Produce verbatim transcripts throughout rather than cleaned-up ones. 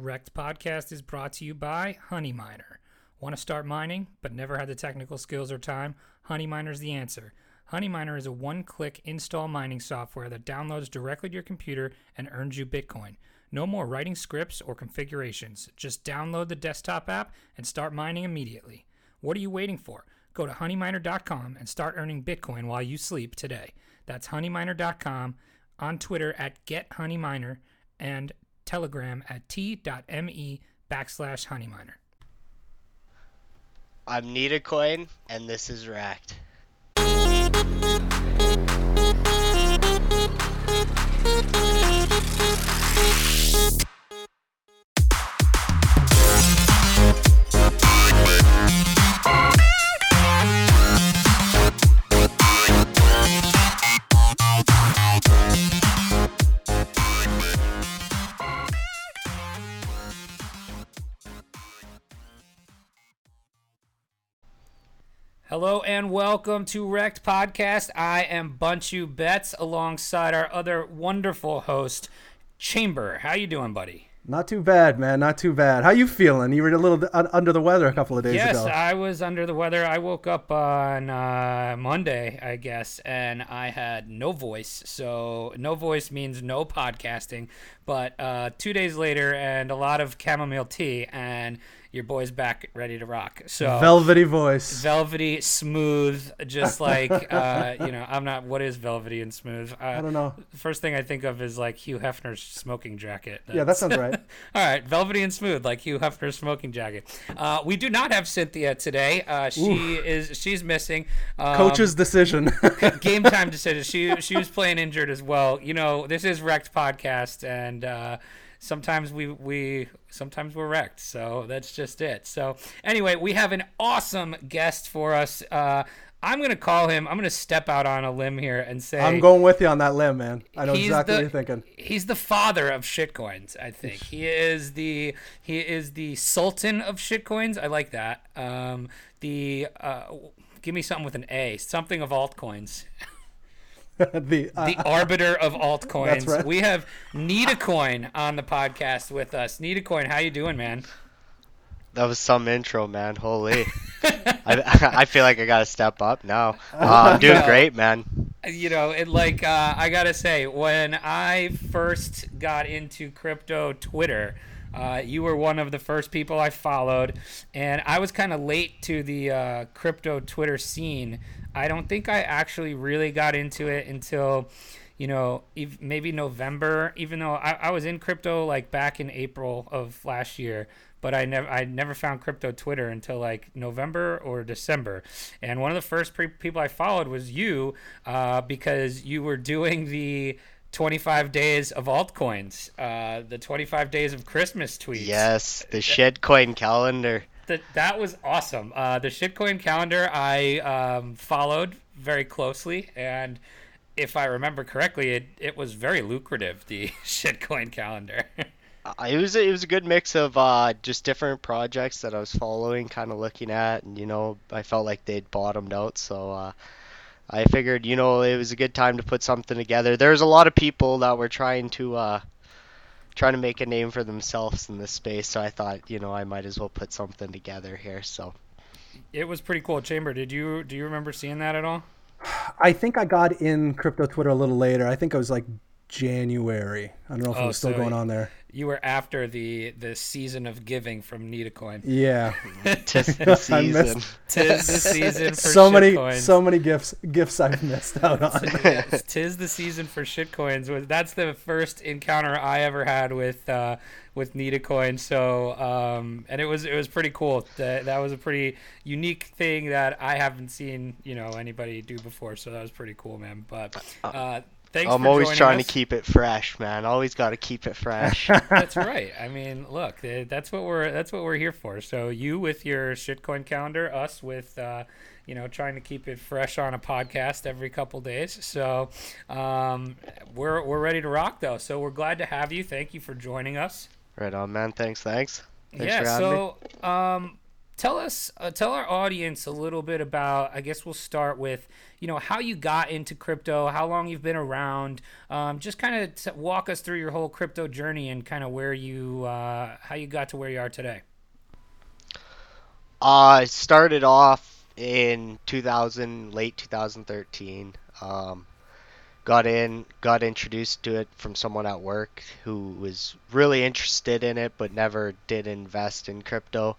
Wrecked Podcast is brought to you by Honeyminer. Want to start mining, but never had the technical skills or time? Honeyminer's the answer. Honeyminer is a one-click install mining software that downloads directly to your computer and earns you Bitcoin. No more writing scripts or configurations. Just download the desktop app and start mining immediately. What are you waiting for? Go to honeyminer dot com and start earning Bitcoin while you sleep today. That's honeyminer dot com, on Twitter at GetHoneyMiner, and Telegram at t.me backslash honeyminer. I'm NitaCoin, and this is Wrecked. Hello and welcome to Wrecked Podcast. I am Bunchu Betts alongside our other wonderful host, Chamber. How you doing, buddy? Not too bad, man. Not too bad. How you feeling? You were a little bit under the weather a couple of days yes, ago. Yes, I was under the weather. I woke up on uh, Monday, I guess, and I had no voice. So no voice means no podcasting. But uh, two days later and a lot of chamomile tea, and your boy's back ready to rock. So velvety voice. Velvety, smooth, just like, uh, you know, I'm not, what is velvety and smooth? Uh, I don't know. First thing I think of is like Hugh Hefner's smoking jacket. That's, yeah, that sounds right. All right. Velvety and smooth, like Hugh Hefner's smoking jacket. Uh, we do not have Cynthia today. Uh, she Ooh. is, she's missing. Um, Coach's decision. Game time decision. She, she was playing injured as well. You know, this is Wrecked Podcast, and, uh, Sometimes we, we sometimes we're wrecked, so that's just it. So anyway, we have an awesome guest for us. Uh, I'm gonna call him. I'm gonna step out on a limb here and say I'm going with you on that limb, man. I know exactly the, what you're thinking. He's the father of shitcoins. I think he is the he is the sultan of shitcoins. I like that. Um, the uh, give me something with an A. Something of altcoins. the, uh, the arbiter of altcoins. Right. We have NitaCoin on the podcast with us. NitaCoin, how you doing, man? That was some intro, man. Holy. I, I feel like I got to step up now. Uh, I'm doing great, man. You know, it like uh, I got to say, when I first got into crypto Twitter, Uh, you were one of the first people I followed, and I was kind of late to the uh, crypto Twitter scene. I don't think I actually really got into it until, you know, ev- maybe November, even though I-, I was in crypto like back in April of last year. But I never I never found crypto Twitter until like November or December. And one of the first pre- people I followed was you uh, because you were doing the twenty-five days of altcoins, uh, the twenty-five days of Christmas tweets. Yes, the shitcoin calendar. That that was awesome. Uh, the shitcoin calendar I um, followed very closely, and if I remember correctly, it, it was very lucrative. The shitcoin calendar. It was a, it was a good mix of uh, just different projects that I was following, kind of looking at, and you know, I felt like they'd bottomed out, so. Uh, I figured, you know, it was a good time to put something together. There's a lot of people that were trying to uh, trying to make a name for themselves in this space, so I thought, you know, I might as well put something together here. So it was pretty cool. Chamber, did you do you remember seeing that at all? I think I got in crypto Twitter a little later. I think it was like January. I don't know if oh, it was still so going on there. You were after the the season of giving from NitaCoin. Yeah. Tis the season. Tis the season for so many, shitcoins. So many gifts gifts I've missed out on. Yes, tis the season for shitcoins. That's the first encounter I ever had with uh, with NitaCoin. So um, and it was it was pretty cool. That that was a pretty unique thing that I haven't seen, you know, anybody do before. So that was pretty cool, man. But uh, Thanks I'm always trying us. to keep it fresh, man. Always got to keep it fresh. That's right. I mean, look, that's what we're that's what we're here for. So you with your shitcoin calendar, us with, uh, you know, trying to keep it fresh on a podcast every couple days. So um, we're we're ready to rock, though. So we're glad to have you. Thank you for joining us. Right on, man. Thanks. Thanks. Thanks yeah. For having so. Me. Um, Tell us, uh, tell our audience a little bit about, I guess we'll start with, you know, how you got into crypto, how long you've been around. Um, just kind of t- walk us through your whole crypto journey and kind of where you, uh, how you got to where you are today. I uh, started off in two thousand, late two thousand thirteen. Um, got in, got introduced to it from someone at work who was really interested in it, but never did invest in crypto.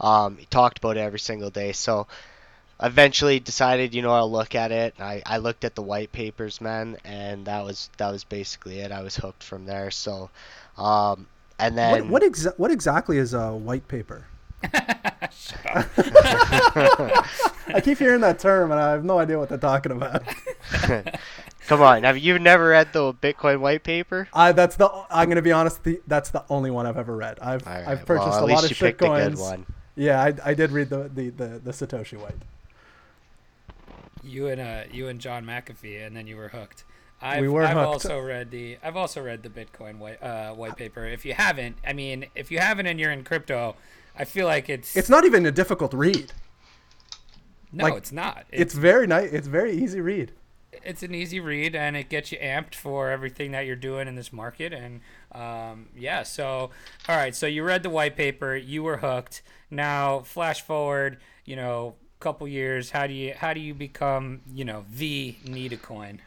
Um, he talked about it every single day. So eventually decided, you know, I'll look at it. I, I looked at the white papers, man. And that was, that was basically it. I was hooked from there. So, um, and then what, what, exa- what exactly is a white paper? Shut up. I keep hearing that term and I have no idea what they're talking about. Come on. Have you never read the Bitcoin white paper? I that's the I'm going to be honest, the, that's the only one I've ever read. I've right. I've purchased well, at a least lot of shit coins. A good one. Yeah, I I did read the the, the, the Satoshi white. You and uh, you and John McAfee, and then you were hooked. I've, we were I've hooked. also read the I've also read the Bitcoin white uh, white paper. If you haven't, I mean, if you haven't and you're in crypto, I feel like it's... It's not even a difficult read. No, like, it's not. It's, it's very nice. It's very easy read. It's an easy read, and it gets you amped for everything that you're doing in this market. And, um, yeah, so... All right, so you read the white paper. You were hooked. Now, flash forward, you know, a couple years. How do you how do you become, you know, the NitaCoin?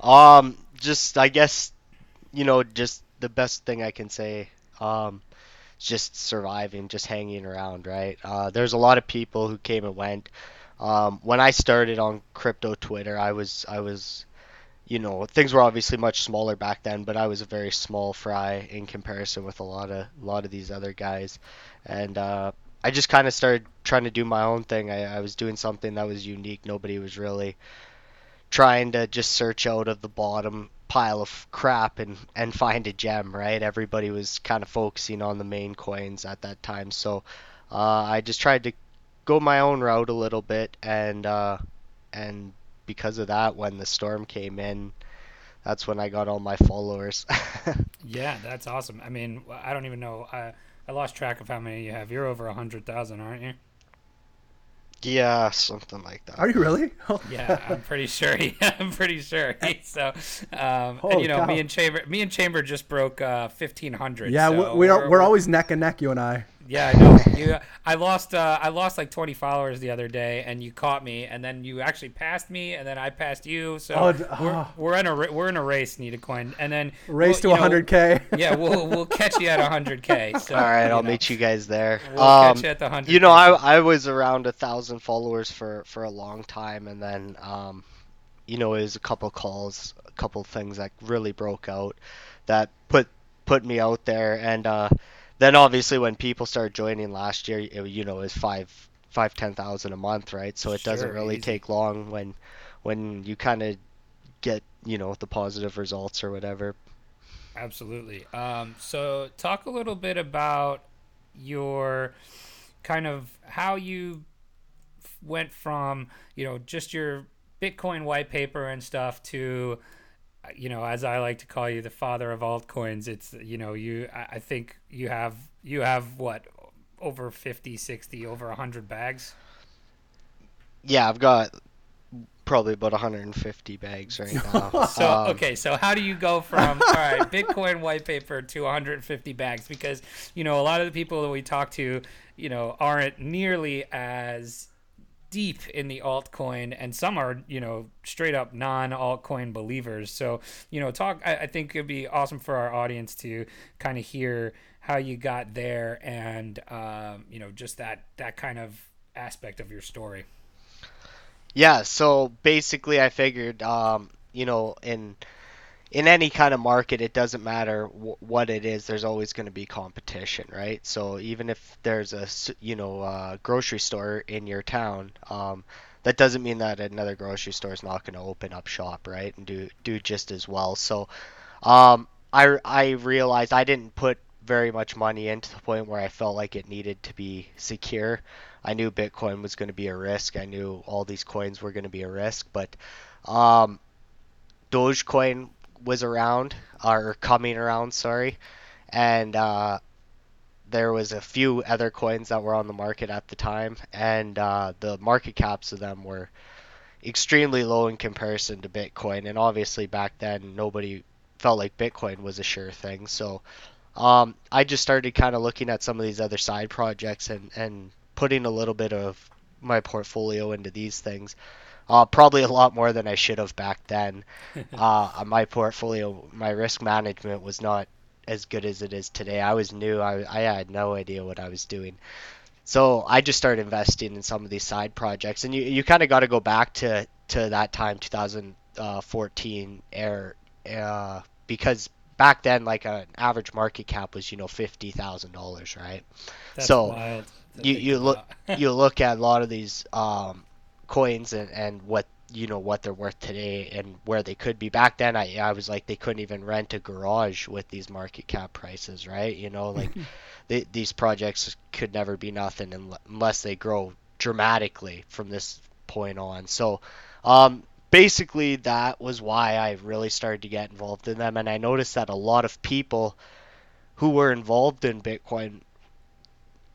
um, just, I guess, you know, just the best thing I can say... Um, just surviving, just hanging around, right? Uh, there's a lot of people who came and went. Um, when I started on crypto Twitter, I was, I was, you know, things were obviously much smaller back then, but I was a very small fry in comparison with a lot of, a lot of these other guys. And uh, I just kind of started trying to do my own thing. I, I was doing something that was unique. Nobody was really trying to just search out of the bottom pile of crap and and find a gem, right? Everybody was kind of focusing on the main coins at that time, so uh I just tried to go my own route a little bit, and uh and because of that, when the storm came in, that's when I got all my followers. Yeah, that's awesome. I mean, I don't even know, I I lost track of how many you have. You're over a hundred thousand, aren't you? Yeah, something like that. Are you really? Yeah, I'm pretty sure. Yeah, I'm pretty sure. So, um, and, you know, cow. me and Chamber, me and Chamber just broke uh, fifteen hundred. Yeah, so we, we are, we're, we're always neck and neck, you and I. Yeah, I know. You, I lost, uh, I lost like twenty followers the other day, and you caught me, and then you actually passed me, and then I passed you. So oh, we're, oh. we're in a we're in a race, NitaCoin, and then race we'll, to one hundred K. Know, yeah, we'll we'll catch you at one hundred K. So, all right, I'll know. meet you guys there. We'll um, catch you at the one hundred K. You know, I I was around a thousand followers for for a long time, and then um, you know, it was a couple calls, a couple things that really broke out, that put put me out there, and. Uh, Then obviously when people started joining last year, it, you know, it was five, five, ten thousand a month, right? So it doesn't sure, really easy. take long when, when you kind of get, you know, the positive results or whatever. Absolutely. Um, so talk a little bit about your kind of how you went from, you know, just your Bitcoin white paper and stuff to, you know, as I like to call you, the father of altcoins. It's, you know, you, I think you have, you have what, over fifty, sixty, over one hundred bags? Yeah, I've got probably about one hundred fifty bags right now. So, um, okay, so how do you go from, all right, Bitcoin white paper to one hundred fifty bags? Because, you know, a lot of the people that we talk to, you know, aren't nearly as deep in the altcoin, and some are, you know, straight up non-altcoin believers. So, you know, talk, I, I think it'd be awesome for our audience to kind of hear how you got there, and um, you know, just that that kind of aspect of your story. Yeah, so basically I figured, um, you know, in in any kind of market, it doesn't matter w- what it is, there's always going to be competition, right? So even if there's a, you know, a grocery store in your town, um, that doesn't mean that another grocery store is not going to open up shop, right, and do do just as well. So um, I, I realized I didn't put very much money into the point where I felt like it needed to be secure. I knew Bitcoin was going to be a risk. I knew all these coins were going to be a risk, but um, Dogecoin was around, or coming around, sorry, and uh there was a few other coins that were on the market at the time, and uh, the market caps of them were extremely low in comparison to Bitcoin. And obviously back then, nobody felt like Bitcoin was a sure thing. So um, I just started kind of looking at some of these other side projects and, and putting a little bit of my portfolio into these things. Uh, probably a lot more than I should have back then. Uh, my portfolio, my risk management was not as good as it is today. I was new. I, I had no idea what I was doing. So I just started investing in some of these side projects. And you, you kind of got to go back to, to that time, two thousand fourteen era, uh, because back then, like an average market cap was, you know, fifty thousand dollars, right? That's so wild. You, you look, you look at a lot of these um, coins and, and what, you know, what they're worth today and where they could be. Back then, I I was like, they couldn't even rent a garage with these market cap prices, right? You know, like they, these projects could never be nothing unless they grow dramatically from this point on. So um, basically that was why I really started to get involved in them. And I noticed that a lot of people who were involved in Bitcoin,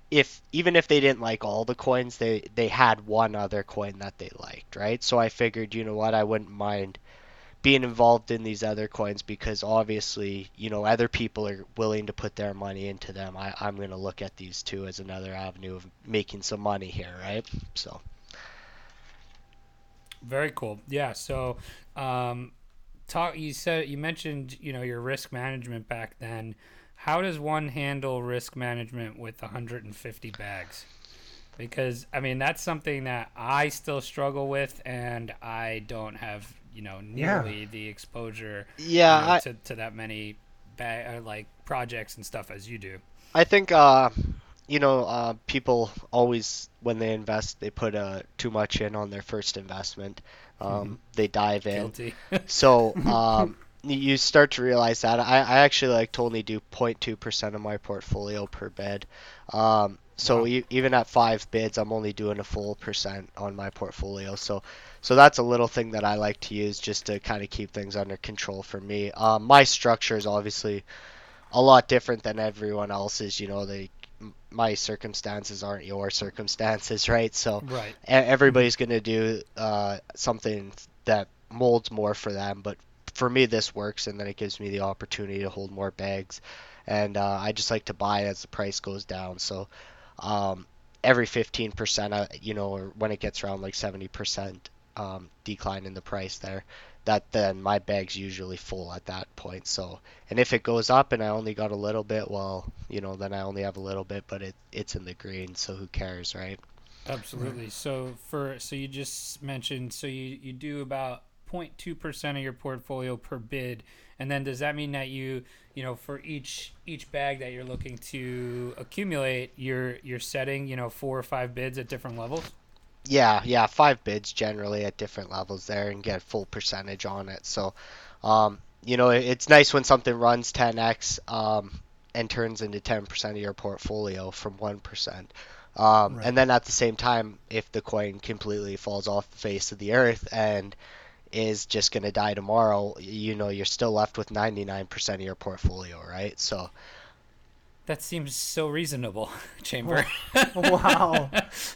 if even if they didn't like all the coins, they they had one other coin that they liked, right? So I figured, you know what, I wouldn't mind being involved in these other coins, because obviously, you know, other people are willing to put their money into them. I, I'm going to look at these two as another avenue of making some money here, right? So very cool. Yeah, so um talk you said you mentioned, you know, your risk management back then. How does one handle risk management with one hundred fifty bags? Because, I mean, that's something that I still struggle with, and I don't have, you know, nearly yeah. the exposure yeah, you know, I, to, to that many bag, like projects and stuff as you do. I think, uh, you know, uh, people always, when they invest, they put uh, too much in on their first investment. Um, mm-hmm. They dive in. Guilty. So... Um, you start to realize that. I, I actually like to only do zero point two percent of my portfolio per bid. Um, so wow. e- even at five bids, I'm only doing a full percent on my portfolio. So so that's a little thing that I like to use just to kind of keep things under control for me. Um, my structure is obviously a lot different than everyone else's. You know, they, my circumstances aren't your circumstances, right? So right. everybody's going to do uh, something that molds more for them, but for me, this works, and then it gives me the opportunity to hold more bags. And uh, I just like to buy as the price goes down. So um, every fifteen percent, uh, you know, or when it gets around like seventy percent um, decline in the price there, that then my bag's usually full at that point. So, and if it goes up and I only got a little bit, well, you know, then I only have a little bit, but it it's in the green, so who cares, right? Absolutely. So for so you just mentioned, so you, you do about zero point two percent of your portfolio per bid, and then does that mean that you you know for each each bag that you're looking to accumulate, you're you're setting, you know, four or five bids at different levels? Yeah yeah five bids generally at different levels there, and get full percentage on it. So um you know, it's nice when something runs ten x um and turns into ten percent of your portfolio from one percent. um right. And then at the same time, if the coin completely falls off the face of the earth and is just going to die tomorrow, you know, you're still left with ninety-nine percent of your portfolio, right? So that seems so reasonable, Chamber. Wow.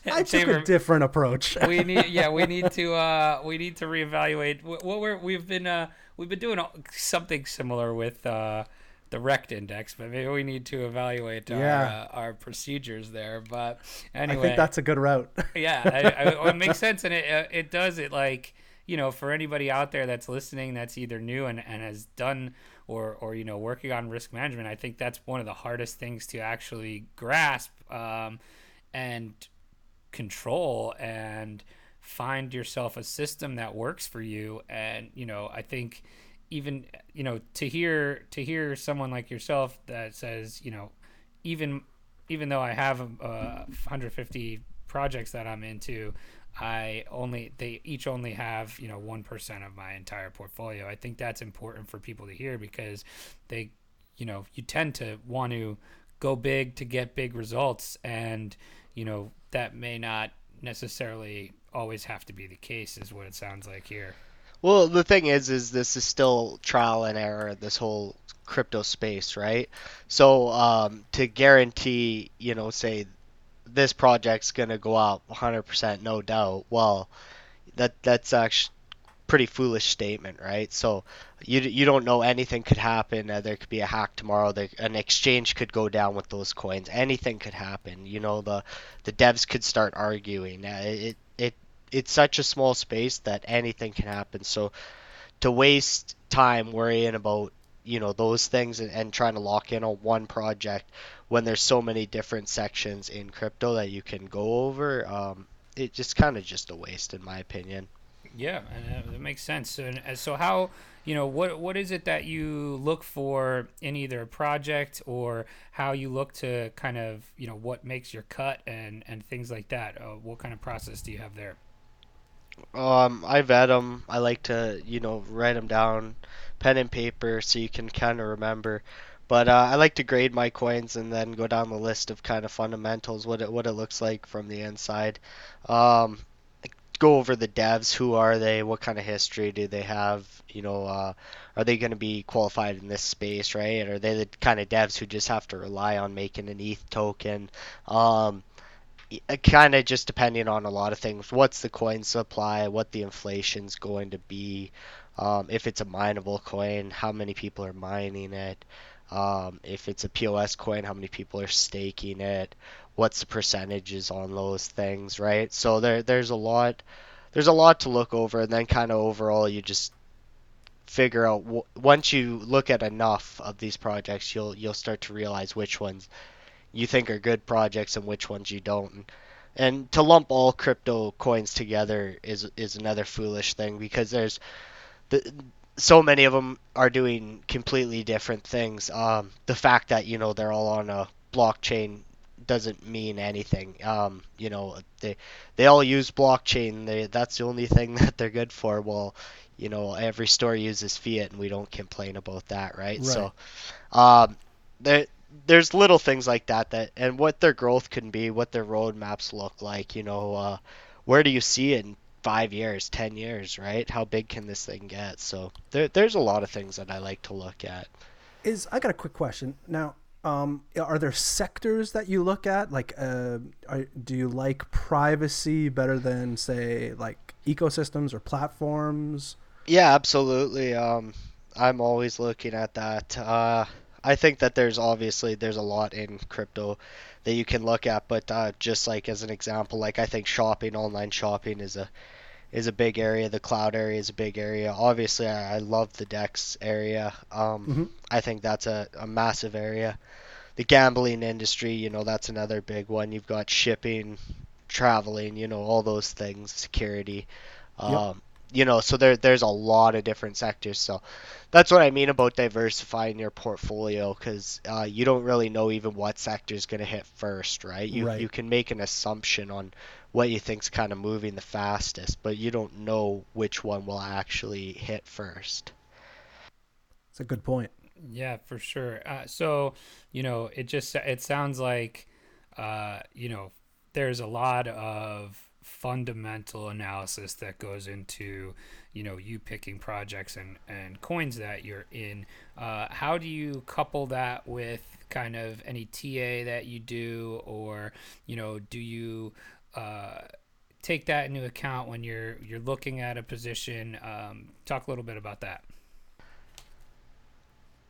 I Chamber, took a different approach. we need yeah we need to uh we need to reevaluate what we're we've been uh we've been doing something similar with uh the Wrecked Index, but maybe we need to evaluate our, yeah. uh, our procedures there. But anyway, I think that's a good route. Yeah, I, I, it makes sense, and it it does it like you know, for anybody out there that's listening that's either new and, and has done or, or, you know, working on risk management, I think that's one of the hardest things to actually grasp um, and control and find yourself a system that works for you. And, you know, I think even, you know, to hear to hear someone like yourself that says, you know, even even though I have uh, one hundred fifty projects that I'm into, I only they each only have, you know, one percent of my entire portfolio. I think that's important for people to hear, because they, you know, you tend to want to go big to get big results, and you know that may not necessarily always have to be the case, is what it sounds like here. Well, the thing is, is this is still trial and error, this whole crypto space, right? So um, to guarantee, you know, say this project's going to go up one hundred percent, no doubt, well, that that's actually pretty foolish statement, right? So you you don't know, anything could happen. Uh, there could be a hack tomorrow. There, an exchange could go down with those coins. Anything could happen. You know, the the devs could start arguing. Uh, it it it's such a small space that anything can happen. So to waste time worrying about, you know, those things and, and trying to lock in on one project when there's so many different sections in crypto that you can go over, um, it just kind of just a waste, in my opinion. Yeah, that makes sense. And so how, you know, what what is it that you look for in either a project, or how you look to kind of, you know, what makes your cut and, and things like that? Uh, what kind of process do you have there? Um, I vet them. I like to, you know, write them down, pen and paper, so you can kind of remember. But uh, I like to grade my coins and then go down the list of kind of fundamentals, what it, what it looks like from the inside. Um Go over the devs. Who are they? What kind of history do they have? You know, uh, are they going to be qualified in this space, right? Are they the kind of devs who just have to rely on making an E T H token? Um, kind of just depending on a lot of things. What's the coin supply? What the inflation's going to be? Um, if it's a mineable coin, how many people are mining it? Um, if it's a P O S coin, how many people are staking it? What's the percentages on those things, right? So there, there's a lot, there's a lot to look over, and then kind of overall, you just figure out. W- once you look at enough of these projects, you'll you'll start to realize which ones you think are good projects and which ones you don't. And, and to lump all crypto coins together is is another foolish thing, because there's the. So many of them are doing completely different things. Um, the fact that, you know, they're all on a blockchain doesn't mean anything. Um, you know, they they all use blockchain. They, that's the only thing that they're good for. Well, you know, every store uses fiat, and we don't complain about that, right? right. So um, there there's little things like that, that, and what their growth can be, what their roadmaps look like. You know, uh, where do you see it in five years, ten years, right? How big can this thing get? So there, there's a lot of things that I like to look at. Is I got a quick question now. Um, are there sectors that you look at? Like, uh, are, do you like privacy better than, say, like ecosystems or platforms? Yeah, absolutely. Um, I'm always looking at that. Uh, I think that there's obviously there's a lot in crypto that you can look at, but uh, just like as an example, like I think shopping, online shopping is a is a big area. The cloud area is a big area. Obviously, I, I love the DEX area. Um, mm-hmm. I think that's a, a massive area. The gambling industry, you know, that's another big one. You've got shipping, traveling, you know, all those things, security. Um, yep. You know, so there there's a lot of different sectors. So that's what I mean about diversifying your portfolio, because uh, you don't really know even what sector is going to hit first, right? You right. you can make an assumption on what you think's kind of moving the fastest, but you don't know which one will actually hit first. That's a good point. Yeah, for sure. Uh, so, you know, it just it sounds like, uh, you know, there's a lot of fundamental analysis that goes into, you know, you picking projects and, and coins that you're in. Uh, how do you couple that with kind of any T A that you do, or, you know, do you uh, take that into account when you're you're looking at a position? Um, talk a little bit about that.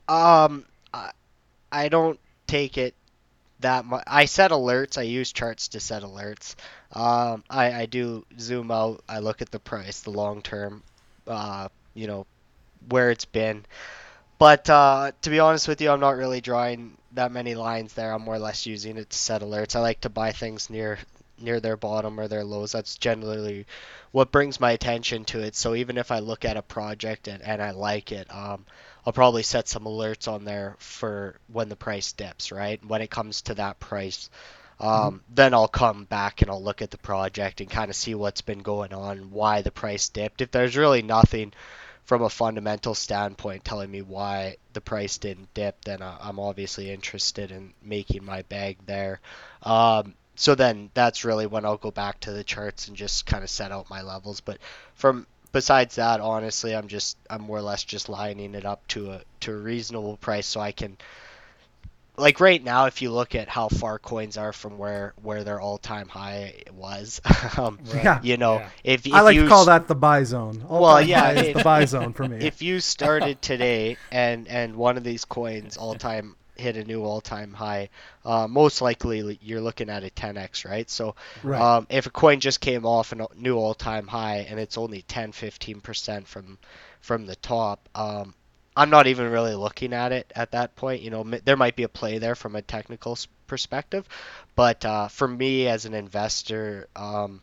Um, I, I don't take it that much. I set alerts. I use charts to set alerts. Um, I, I do zoom out. I look at the price, the long term, uh, you know, where it's been. But uh, to be honest with you, I'm not really drawing that many lines there. I'm more or less using it to set alerts. I like to buy things near near their bottom or their lows. That's generally what brings my attention to it. So even if I look at a project and, and I like it, um, I'll probably set some alerts on there for when the price dips, right? When it comes to that price, um, mm-hmm. then I'll come back and I'll look at the project and kind of see what's been going on, why the price dipped. If there's really nothing from a fundamental standpoint telling me why the price didn't dip, then I'm obviously interested in making my bag there. Um, so then that's really when I'll go back to the charts and just kind of set out my levels. But from besides that, honestly, I'm just I'm more or less just lining it up to a to a reasonable price so I can. Like right now, if you look at how far coins are from where, where their all-time high was, um, yeah. you know, yeah. if, if I like you to call that the buy zone. All well, yeah, it's the buy zone for me. If you started today and, and one of these coins all-time hit a new all-time high, uh, most likely you're looking at a ten x, right? So right. Um, if a coin just came off a new all-time high and it's only ten, fifteen percent from from the top, um, I'm not even really looking at it at that point. You know, there might be a play there from a technical perspective, but uh, for me as an investor, um,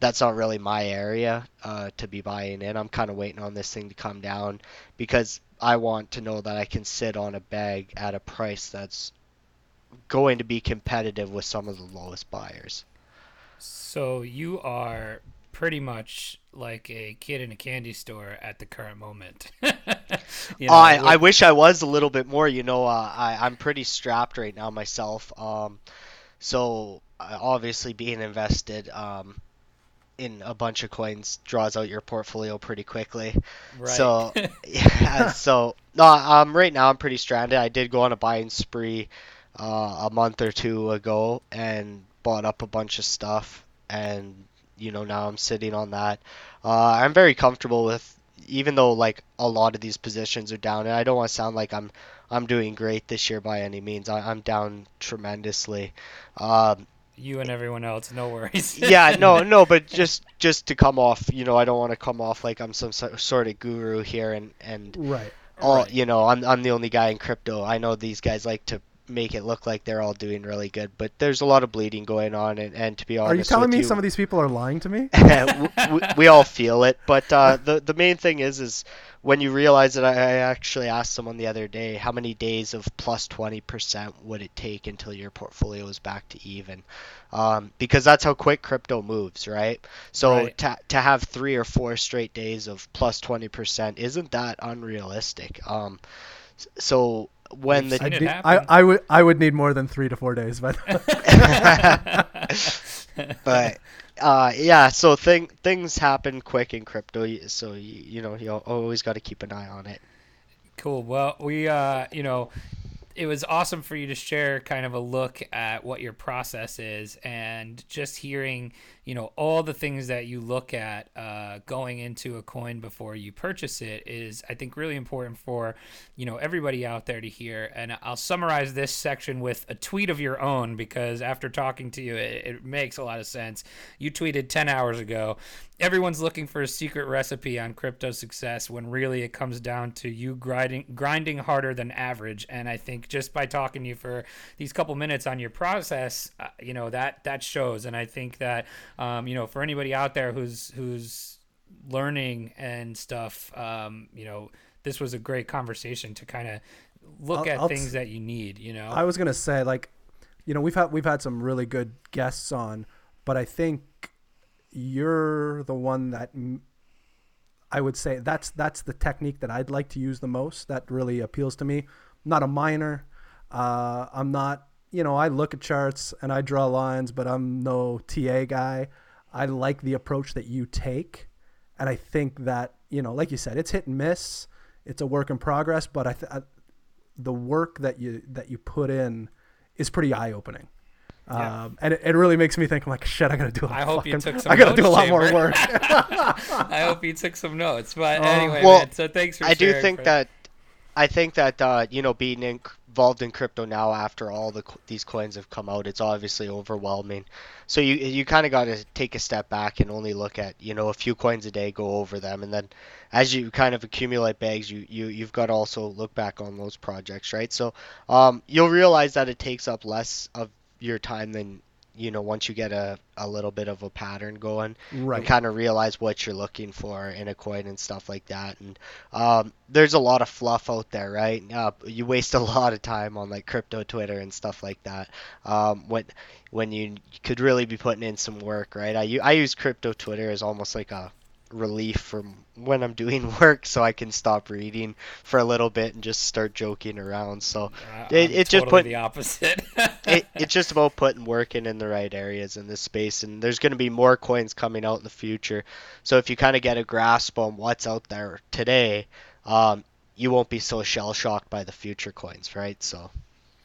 that's not really my area uh, to be buying in. I'm kind of waiting on this thing to come down because I want to know that I can sit on a bag at a price that's going to be competitive with some of the lowest buyers. So you are pretty much like a kid in a candy store at the current moment. you know, I, I wish I was a little bit more, you know, uh, I, I'm pretty strapped right now myself. Um, so obviously being invested um, in a bunch of coins draws out your portfolio pretty quickly. Right. So, yeah, so no, um, right now I'm pretty stranded. I did go on a buying spree uh, a month or two ago and bought up a bunch of stuff, and you know, now I'm sitting on that. Uh, I'm very comfortable with, even though like a lot of these positions are down, and I don't want to sound like I'm I'm doing great this year by any means. I, I'm down tremendously. Um, you and everyone else, no worries. yeah, no, no, but just just to come off, you know, I don't want to come off like I'm some sort of guru here, and and right, all right. you know, I'm I'm the only guy in crypto. I know these guys like to make it look like they're all doing really good, but there's a lot of bleeding going on, and, and to be honest, are you telling me you, some of these people are lying to me? we, we all feel it, but uh, the the main thing is is when you realize that I, I actually asked someone the other day, how many days of plus twenty percent would it take until your portfolio is back to even? Um, because that's how quick crypto moves, right? So right. to to have three or four straight days of plus twenty percent isn't that unrealistic. Um, so when the I, did, I, I would I would need more than three to four days by then. But uh, yeah, so thing things happen quick in crypto, so you, you know you always got to keep an eye on it. Cool. Well, we uh, you know, it was awesome for you to share kind of a look at what your process is, and just hearing, you know, all the things that you look at uh, going into a coin before you purchase it is, I think, really important for, you know, everybody out there to hear. And I'll summarize this section with a tweet of your own, because after talking to you, it, it makes a lot of sense. You tweeted ten hours ago, everyone's looking for a secret recipe on crypto success when really it comes down to you grinding grinding harder than average. And I think just by talking to you for these couple minutes on your process, uh, you know, that that shows. And I think that, um, you know, for anybody out there who's who's learning and stuff, um, you know, this was a great conversation to kind of look I'll, at I'll things t- that you need, you know. I was going to say, like, you know, we've had we've had some really good guests on, but I think you're the one that I would say that's that's the technique that I'd like to use the most. That really appeals to me. I'm not a miner. Uh, I'm not, you know, I look at charts and I draw lines, but I'm no T A guy. I like the approach that you take. And I think that, you know, like you said, it's hit and miss. It's a work in progress, but I, th- I the work that you that you put in is pretty eye-opening. Yeah. Um, and it, it really makes me think, I'm like, shit, I gotta do a I hope fucking, you took some I gotta notes, do a lot Chamber. More work. I hope you took some notes. But anyway, uh, well, man, so thanks for I sharing. I do think for... that I think that uh, you know, being involved in crypto now after all the these coins have come out, it's obviously overwhelming. So you you kind of got to take a step back and only look at, you know, a few coins a day, go over them, and then as you kind of accumulate bags, you you you've got to also look back on those projects, right? So um, you'll realize that it takes up less of your time then, you know, once you get a, a little bit of a pattern going, right, and kind of realize what you're looking for in a coin and stuff like that. And um, there's a lot of fluff out there, right? Uh, you waste a lot of time on like crypto Twitter and stuff like that. Um, when when you could really be putting in some work, right? I, I use crypto Twitter as almost like a relief from when I'm doing work, so I can stop reading for a little bit and just start joking around. So uh, it, it totally just put the opposite. it, it's just about putting work in, in the right areas in this space, and there's going to be more coins coming out in the future. So if you kind of get a grasp on what's out there today, um, you won't be so shell shocked by the future coins, right? So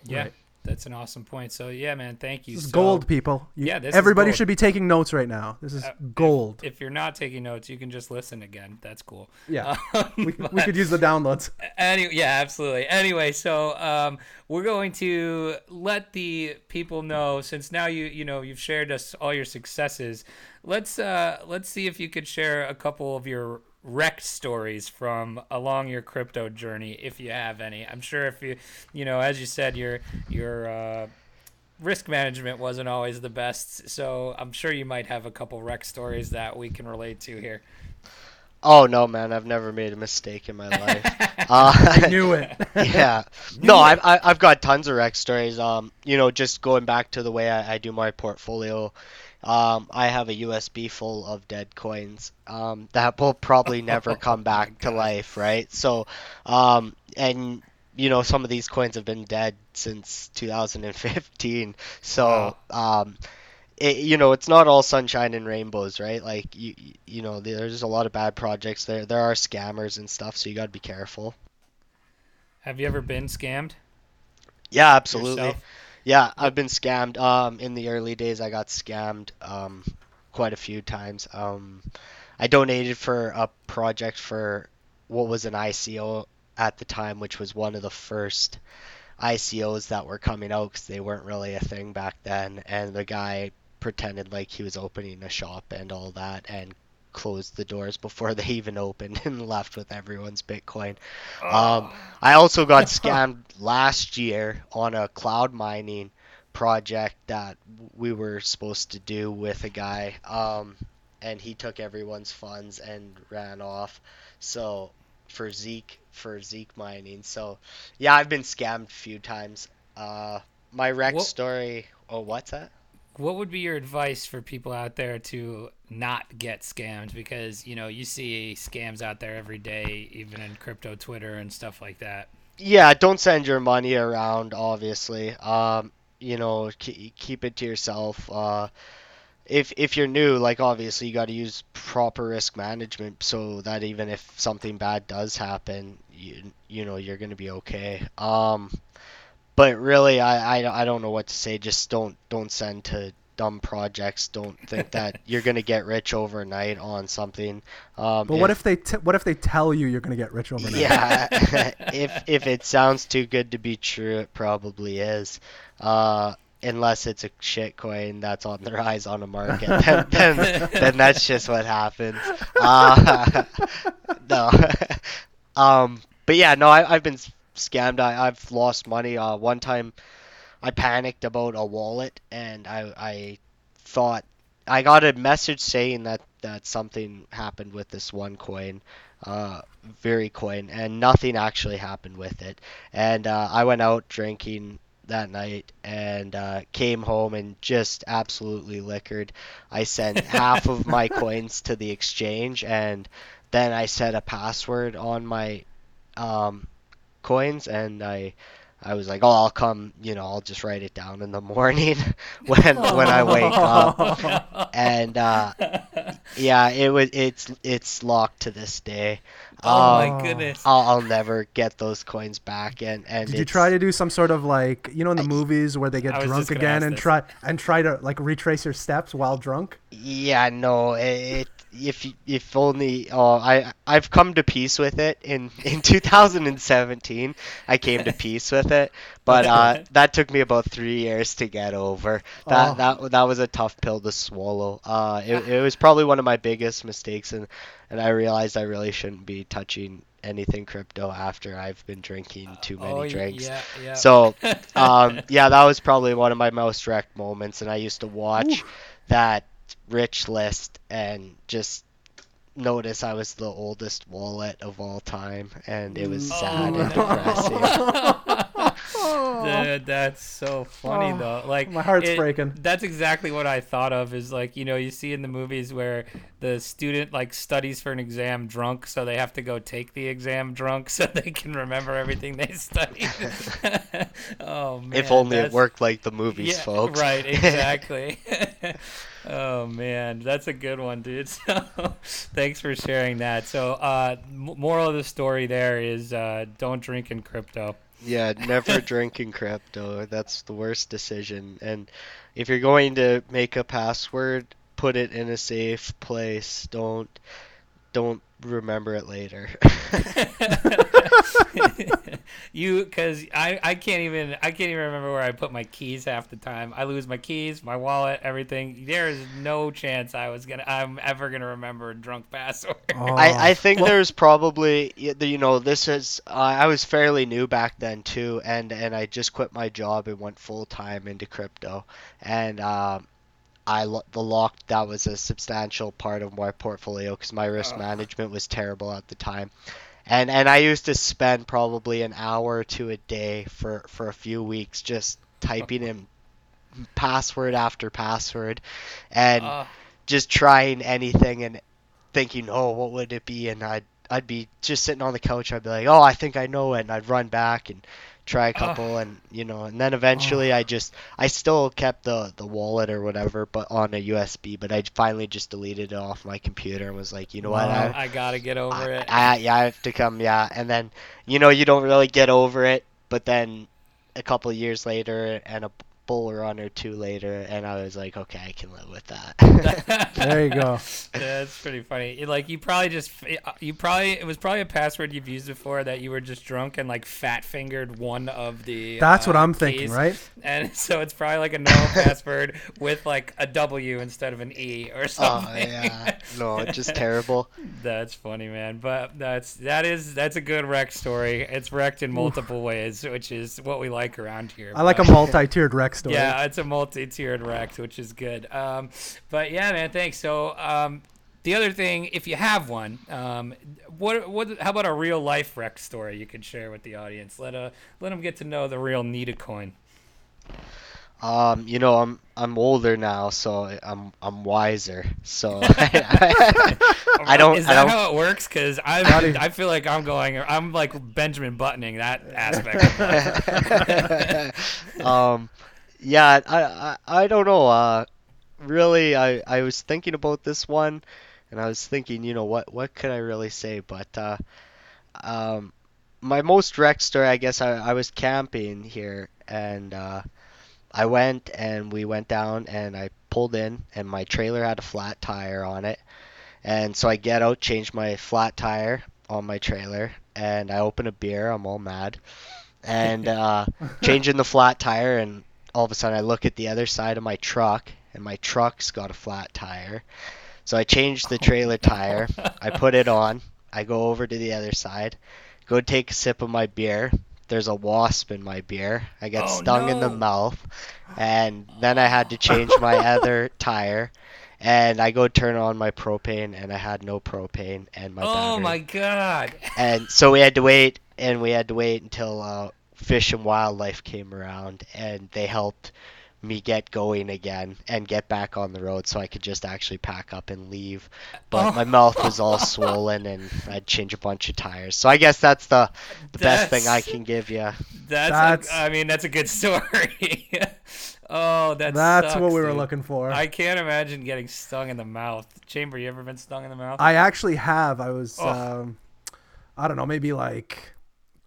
yeah. Right. That's an awesome point. So, yeah, man, thank you. This is so, gold, people. You, yeah, this everybody is should be taking notes right now. This is uh, gold. If, if you're not taking notes, you can just listen again. That's cool. Yeah, um, we, but, we could use the downloads. Any, yeah, absolutely. Anyway, so um, we're going to let the people know, since now you you know you've shared us all your successes. Let's uh, let's see if you could share a couple of your wrecked stories from along your crypto journey, if you have any. I'm sure if you, you know, as you said, your your uh, risk management wasn't always the best. So I'm sure you might have a couple wreck stories that we can relate to here. Oh no, man! I've never made a mistake in my life. uh, I knew it. yeah. Knew no, I've I've got tons of wreck stories. Um, you know, just going back to the way I, I do my portfolio. Um, I have a U S B full of dead coins um, that will probably never come back to life, right? So, um, and you know, some of these coins have been dead since two thousand fifteen. So, wow. um, it, you know, it's not all sunshine and rainbows, right? Like, you, you know, there's a lot of bad projects there. There are scammers and stuff, so you got to be careful. Have you ever been scammed? Yeah, absolutely. Yourself? Yeah, I've been scammed. Um, in the early days, I got scammed um, quite a few times. Um, I donated for a project for what was an I C O at the time, which was one of the first I C Os that were coming out because they weren't really a thing back then. And the guy pretended like he was opening a shop and all that and closed the doors before they even opened and left with everyone's Bitcoin. Oh. Um, I also got scammed last year on a cloud mining project that we were supposed to do with a guy, um, and he took everyone's funds and ran off. So for Zeke, for Zeke mining. So yeah, I've been scammed a few times. Uh, my wreck story. Oh, what's that? What would be your advice for people out there to not get scammed? Because, you know, you see scams out there every day, even in crypto Twitter and stuff like that. Yeah, don't send your money around, obviously. Um, you know, k- keep it to yourself. Uh, if if you're new, like, obviously you got to use proper risk management so that even if something bad does happen, you, you know, you're going to be okay. Um But really, I, I, I don't know what to say. Just don't don't send to dumb projects. Don't think that you're gonna get rich overnight on something. Um, but if, what if they t- what if they tell you you're gonna get rich overnight? Yeah, if if it sounds too good to be true, it probably is. Uh, unless it's a shitcoin that's on the rise on the market, then, then then that's just what happens. Uh, no, um, but yeah, no, I, I've been. Scammed. I, I've lost money. Uh, one time I panicked about a wallet and I I thought I got a message saying that, that something happened with this one coin, uh, very coin, and nothing actually happened with it. And uh, I went out drinking that night and uh, came home and just absolutely liquored. I sent half of my coins to the exchange and then I set a password on my um, coins and I I was like, oh, I'll come, you know, I'll just write it down in the morning when oh. when I wake up. And uh yeah, it was it's it's locked to this day. Oh um, my goodness. I'll, I'll never get those coins back. And and did you try to do some sort of, like, you know, in the I, movies where they get drunk again and this. try and try to like retrace your steps while drunk? Yeah, no, it, it If if only oh, I I've come to peace with it. In in two thousand seventeen I came to peace with it, but uh, that took me about three years to get over. That oh. that that was a tough pill to swallow. Uh, it it was probably one of my biggest mistakes, and and I realized I really shouldn't be touching anything crypto after I've been drinking too many oh, drinks. Yeah, yeah. So um yeah, that was probably one of my most wrecked moments, and I used to watch Ooh. that rich list and just notice I was the oldest wallet of all time, and it was sad oh. and depressing. said that's so funny oh, though. Like my heart's it, breaking. That's exactly what I thought of. Is like, you know, you see in the movies where the student like studies for an exam drunk, so they have to go take the exam drunk so they can remember everything they studied. Oh man! If only it worked like the movies, yeah, folks. Right, exactly. Oh man, that's a good one, dude. So thanks for sharing that. So uh, moral of the story there is uh, don't drink in crypto. Yeah, never drink in crypto. That's the worst decision. And if you're going to make a password, put it in a safe place. Don't don't remember it later. You, because I, I can't even I can't even remember where I put my keys half the time. I lose my keys, my wallet, everything. There is no chance I was gonna I'm ever gonna remember a drunk password. Oh. I, I think there's probably, you know, this is uh, I was fairly new back then too, and and I just quit my job and went full time into crypto, and um. I the lock that was a substantial part of my portfolio because my risk oh. management was terrible at the time, and and I used to spend probably an hour to a day for for a few weeks just typing in password after password, and uh. just trying anything and thinking, oh, what would it be? And I'd I'd be just sitting on the couch. I'd be like, oh, I think I know it, and I'd run back and try a couple, uh, and you know, and then eventually uh, I just I still kept the the wallet or whatever, but on a U S B, but I finally just deleted it off my computer and was like, you know well, what I, I gotta get over I, it I, I, yeah I have to come yeah and then, you know, you don't really get over it, but then a couple of years later and a bull run or two later, and I was like, okay, I can live with that. There you go. That's pretty funny. Like, you probably just you probably it was probably a password you've used before that you were just drunk and like fat fingered one of the that's uh, what I'm keys. Thinking, right? And so it's probably like a normal password with like a W instead of an E or something. Oh yeah, no, it's just terrible. That's funny, man. But that's that is that's a good wreck story. It's wrecked in multiple ways, which is what we like around here. I but. like a multi-tiered wreck story. Yeah, it's a multi-tiered wreck, which is good. Um, but yeah, man, thanks. So um, the other thing, if you have one, um, what, what? How about a real life wreck story you could share with the audience? Let uh, let them get to know the real NitaCoin. Um, you know, I'm I'm older now, so I'm I'm wiser. So I, I, I don't. Is that I don't, how it works? Because I I feel like I'm going. I'm like Benjamin Buttoning that aspect. Of um. Yeah, I, I I don't know. Uh, really, I, I was thinking about this one, and I was thinking, you know, what what could I really say? But uh, um, my most wrecked story, I guess, I, I was camping here, and uh, I went and we went down, and I pulled in, and my trailer had a flat tire on it, and so I get out, change my flat tire on my trailer, and I open a beer. I'm all mad, and uh, changing the flat tire and. All of a sudden, I look at the other side of my truck, and my truck's got a flat tire. So I changed the trailer tire. I put it on. I go over to the other side, go take a sip of my beer. There's a wasp in my beer. I got oh, stung no. in the mouth. And then I had to change my other tire. And I go turn on my propane, and I had no propane and my oh, battery. Oh, my God. And so we had to wait, and we had to wait until... Uh, Fish and Wildlife came around, and they helped me get going again and get back on the road so I could just actually pack up and leave. But oh. my mouth was all swollen, and I'd change a bunch of tires. So I guess that's the, the that's, best thing I can give you. That's, that's a, I mean, that's a good story. Oh, that that's sucks, what we dude. were looking for. I can't imagine getting stung in the mouth. Chamber, you ever been stung in the mouth? I actually have. I was, oh. um, I don't know, maybe like...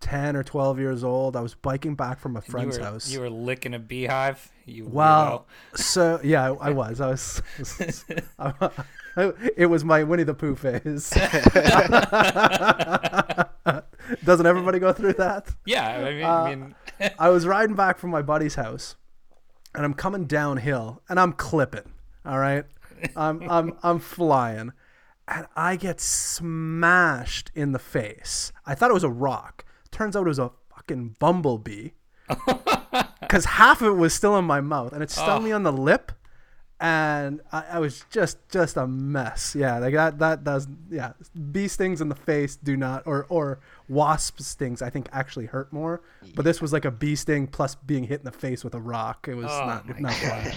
ten or twelve years old. I was biking back from a friend's you were, house. You were licking a beehive? You Well, weirdo. so yeah, I, I was. I was. I was I, I, it was my Winnie the Pooh phase. Doesn't everybody go through that? Yeah, I mean, uh, I, mean... I was riding back from my buddy's house, and I'm coming downhill, and I'm clipping. All right, I'm I'm I'm flying, and I get smashed in the face. I thought it was a rock. Turns out it was a fucking bumblebee because half of it was still in my mouth, and it stung oh. me on the lip, and I, I was just just a mess. Yeah, like that that does. Yeah, bee stings in the face do not, or or wasp stings I think actually hurt more. Yeah. But this was like a bee sting plus being hit in the face with a rock. It was oh not not fun.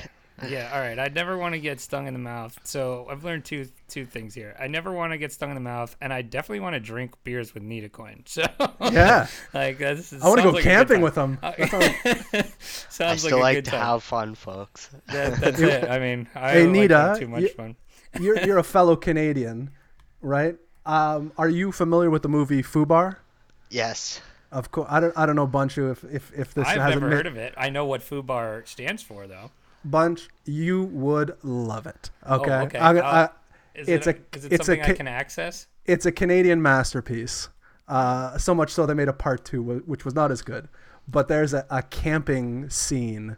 Yeah, all right. I never want to get stung in the mouth. So I've learned two two things here. I never want to get stung in the mouth, and I definitely want to drink beers with NitaCoin. So yeah, like this is. I want to go like camping with them. sounds I still like, a like good to time. Have fun, folks. That, that's it. I mean, I hey, Nita, like too much you, fun. you're you're a fellow Canadian, right? Um, are you familiar with the movie FUBAR? Yes. Of course. I don't. I don't know, Bunchu. If if if this I've hasn't never made... heard of it. I know what FUBAR stands for, though. Bunch, you would love it. Okay, oh, okay. I, I, uh, is it's it a, a is it it's something a, I can access? It's a Canadian masterpiece. Uh, so much so they made a part two, which was not as good. But there's a, a camping scene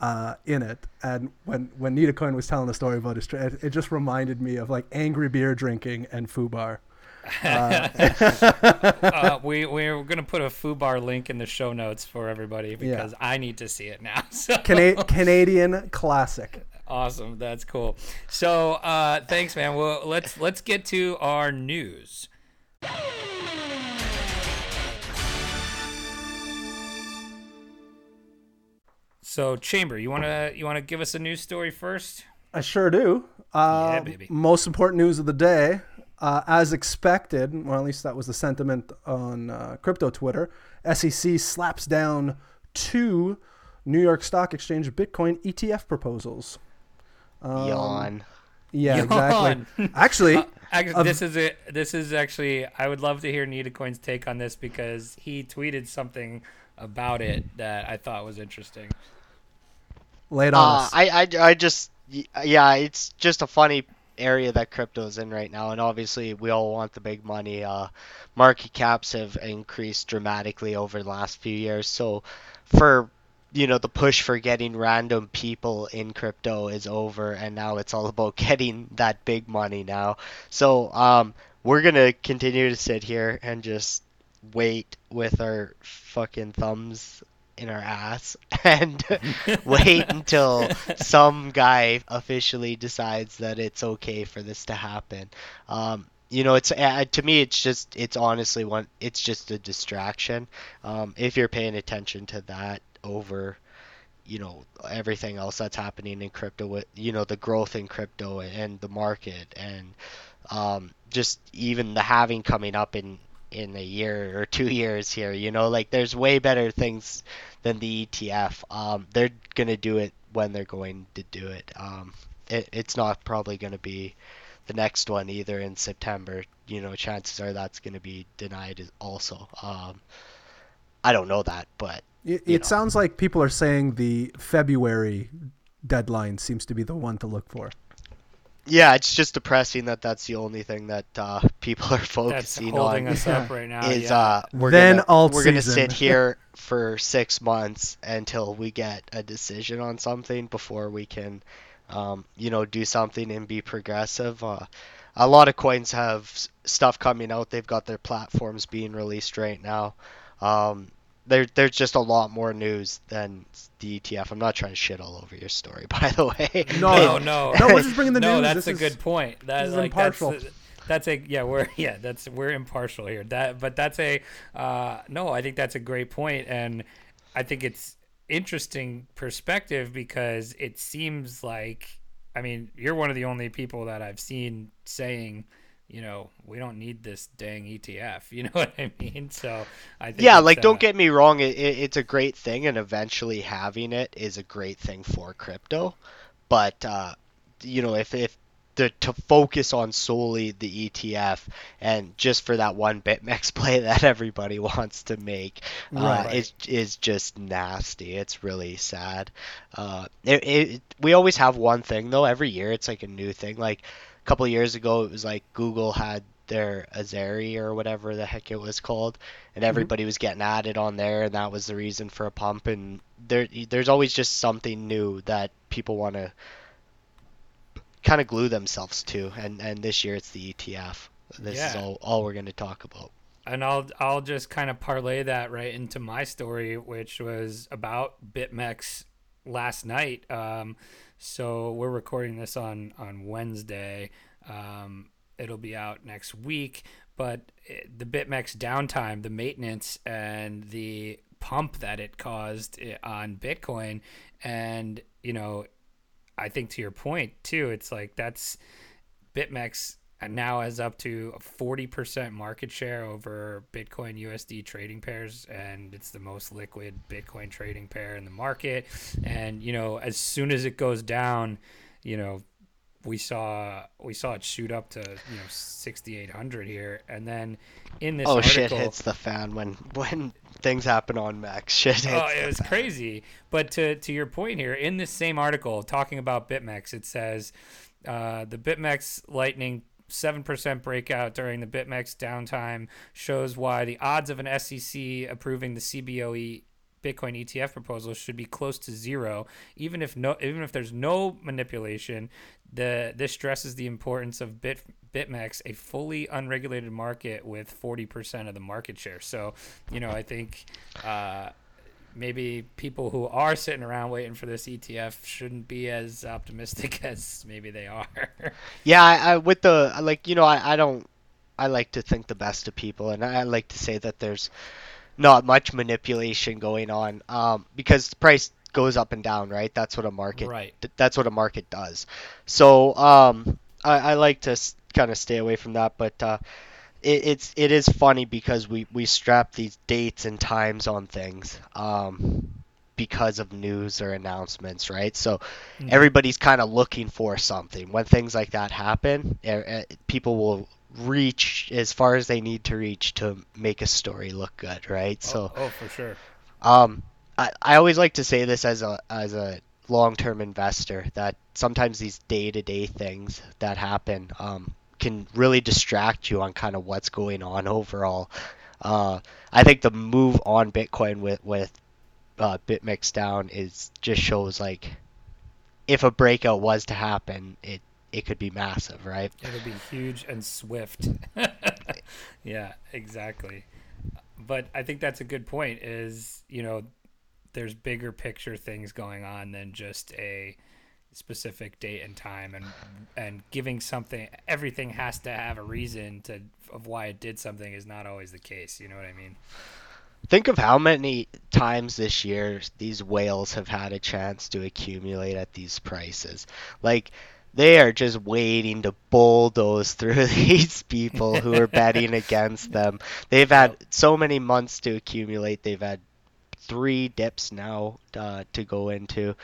uh, in it, and when when NitaCoin was telling the story about his trip, it, it just reminded me of like angry beer drinking and FUBAR. Uh, uh, we we're gonna put a FUBAR link in the show notes for everybody because yeah. I need to see it now. So. Cana- Canadian classic. Awesome, that's cool. So uh, thanks, man. Well, let's let's get to our news. So Chamber, you wanna you wanna give us a news story first? I sure do. Uh, yeah, baby. Most important news of the day. Uh, as expected, well, at least that was the sentiment on uh, crypto Twitter, S E C slaps down two New York Stock Exchange Bitcoin E T F proposals. Um, Yawn. Yeah, Yawn. Exactly. Actually, uh, actually this, uh, is a, this is actually, I would love to hear NitaCoin's take on this because he tweeted something about it that I thought was interesting. Lay it on uh, I, I, I just, yeah, it's just a funny area that crypto is in right now, and obviously we all want the big money. Uh market caps have increased dramatically over the last few years, so for you know the push for getting random people in crypto is over, and now it's all about getting that big money now. So um we're gonna continue to sit here and just wait with our fucking thumbs in our ass and wait until some guy officially decides that it's okay for this to happen. Um, you know, it's uh, to me, it's just it's honestly one. It's just a distraction. Um, if you're paying attention to that over, you know, everything else that's happening in crypto with, you know, the growth in crypto and the market and um, just even the halving coming up in. in a year or two years here, you know, like there's way better things than the E T F. Um, they're going to do it when they're going to do it. Um, it it's not probably going to be the next one either in September, you know, chances are that's going to be denied also. Um, I don't know that, but it, it sounds like people are saying the February deadline seems to be the one to look for. Yeah, it's just depressing that that's the only thing that uh, people are focusing that's holding on. Us yeah. up right now. Is yeah. uh, we're then gonna alt we're season. gonna sit here for six months until we get a decision on something before we can, um, you know, do something and be progressive. Uh, a lot of coins have stuff coming out. They've got their platforms being released right now. Um, There, there's just a lot more news than the E T F. I'm not trying to shit all over your story, by the way. No, no, no. We're just bringing the no, news. No, that's this a is, good point. That, this like, is impartial. That's, that's a yeah. We're yeah. That's we're impartial here. That, but that's a uh, no. I think that's a great point, and I think it's interesting perspective because it seems like I mean you're one of the only people that I've seen saying, you know, we don't need this dang E T F. You know what I mean? So I think yeah, like uh, don't get me wrong. It, it, it's a great thing, and eventually having it is a great thing for crypto. But uh, you know, if if the, to focus on solely the E T F and just for that one BitMEX play that everybody wants to make, right. uh, is is just nasty. It's really sad. Uh, it, it we always have one thing though. Every year, it's like a new thing. Like. A couple of years ago, it was like Google had their Azeri or whatever the heck it was called, and everybody mm-hmm. was getting added on there, and that was the reason for a pump. And there, there's always just something new that people want to kind of glue themselves to. And, and this year, it's the E T F. This yeah. is all, all we're going to talk about. And I'll I'll just kind of parlay that right into my story, which was about BitMEX last night. Um, so we're recording this on, on Wednesday. Um, it'll be out next week. But it, the BitMEX downtime, the maintenance, and the pump that it caused on Bitcoin, and, you know, I think to your point too, it's like that's BitMEX now has up to a forty percent market share over Bitcoin U S D trading pairs, and it's the most liquid Bitcoin trading pair in the market. And, you know, as soon as it goes down, you know, we saw we saw it shoot up to, you know, sixty-eight hundred here, and then in this oh article, shit hits the fan when when things happen on Max. Shit hits oh, it was fan. Crazy. But to to your point here, in this same article talking about BitMEX, it says uh, the BitMEX Lightning seven percent breakout during the BitMEX downtime shows why the odds of an S E C approving the C B O E Bitcoin E T F proposal should be close to zero, even if no, even if there's no manipulation. The this stresses the importance of Bit BitMEX, a fully unregulated market with forty percent of the market share. So, you know, I think uh, maybe people who are sitting around waiting for this E T F shouldn't be as optimistic as maybe they are. Yeah, I, I with the like, you know, I, I don't, I like to think the best of people, and I like to say that there's not much manipulation going on, um, because the price goes up and down, right? That's what a market, right. th- that's what a market does. So um, I, I like to s- kind of stay away from that, but uh, it, it's it is funny because we, we strap these dates and times on things um, because of news or announcements, right? So mm-hmm. everybody's kind of looking for something. When things like that happen, er, er, people will reach as far as they need to reach to make a story look good, right? Oh, so oh for sure. um I, I always like to say this as a as a long-term investor, that sometimes these day-to-day things that happen um can really distract you on kind of what's going on overall. uh I think the move on Bitcoin with with uh BitMEX down is just shows like if a breakout was to happen, it it could be massive, right? It'll be huge and swift. Yeah, exactly. But I think that's a good point is, you know, there's bigger picture things going on than just a specific date and time, and and giving something, everything has to have a reason to of why it did something is not always the case. You know what I mean? Think of how many times this year these whales have had a chance to accumulate at these prices. Like, they are just waiting to bulldoze through these people who are betting against them. They've had so many months to accumulate. They've had three dips now uh, to go into.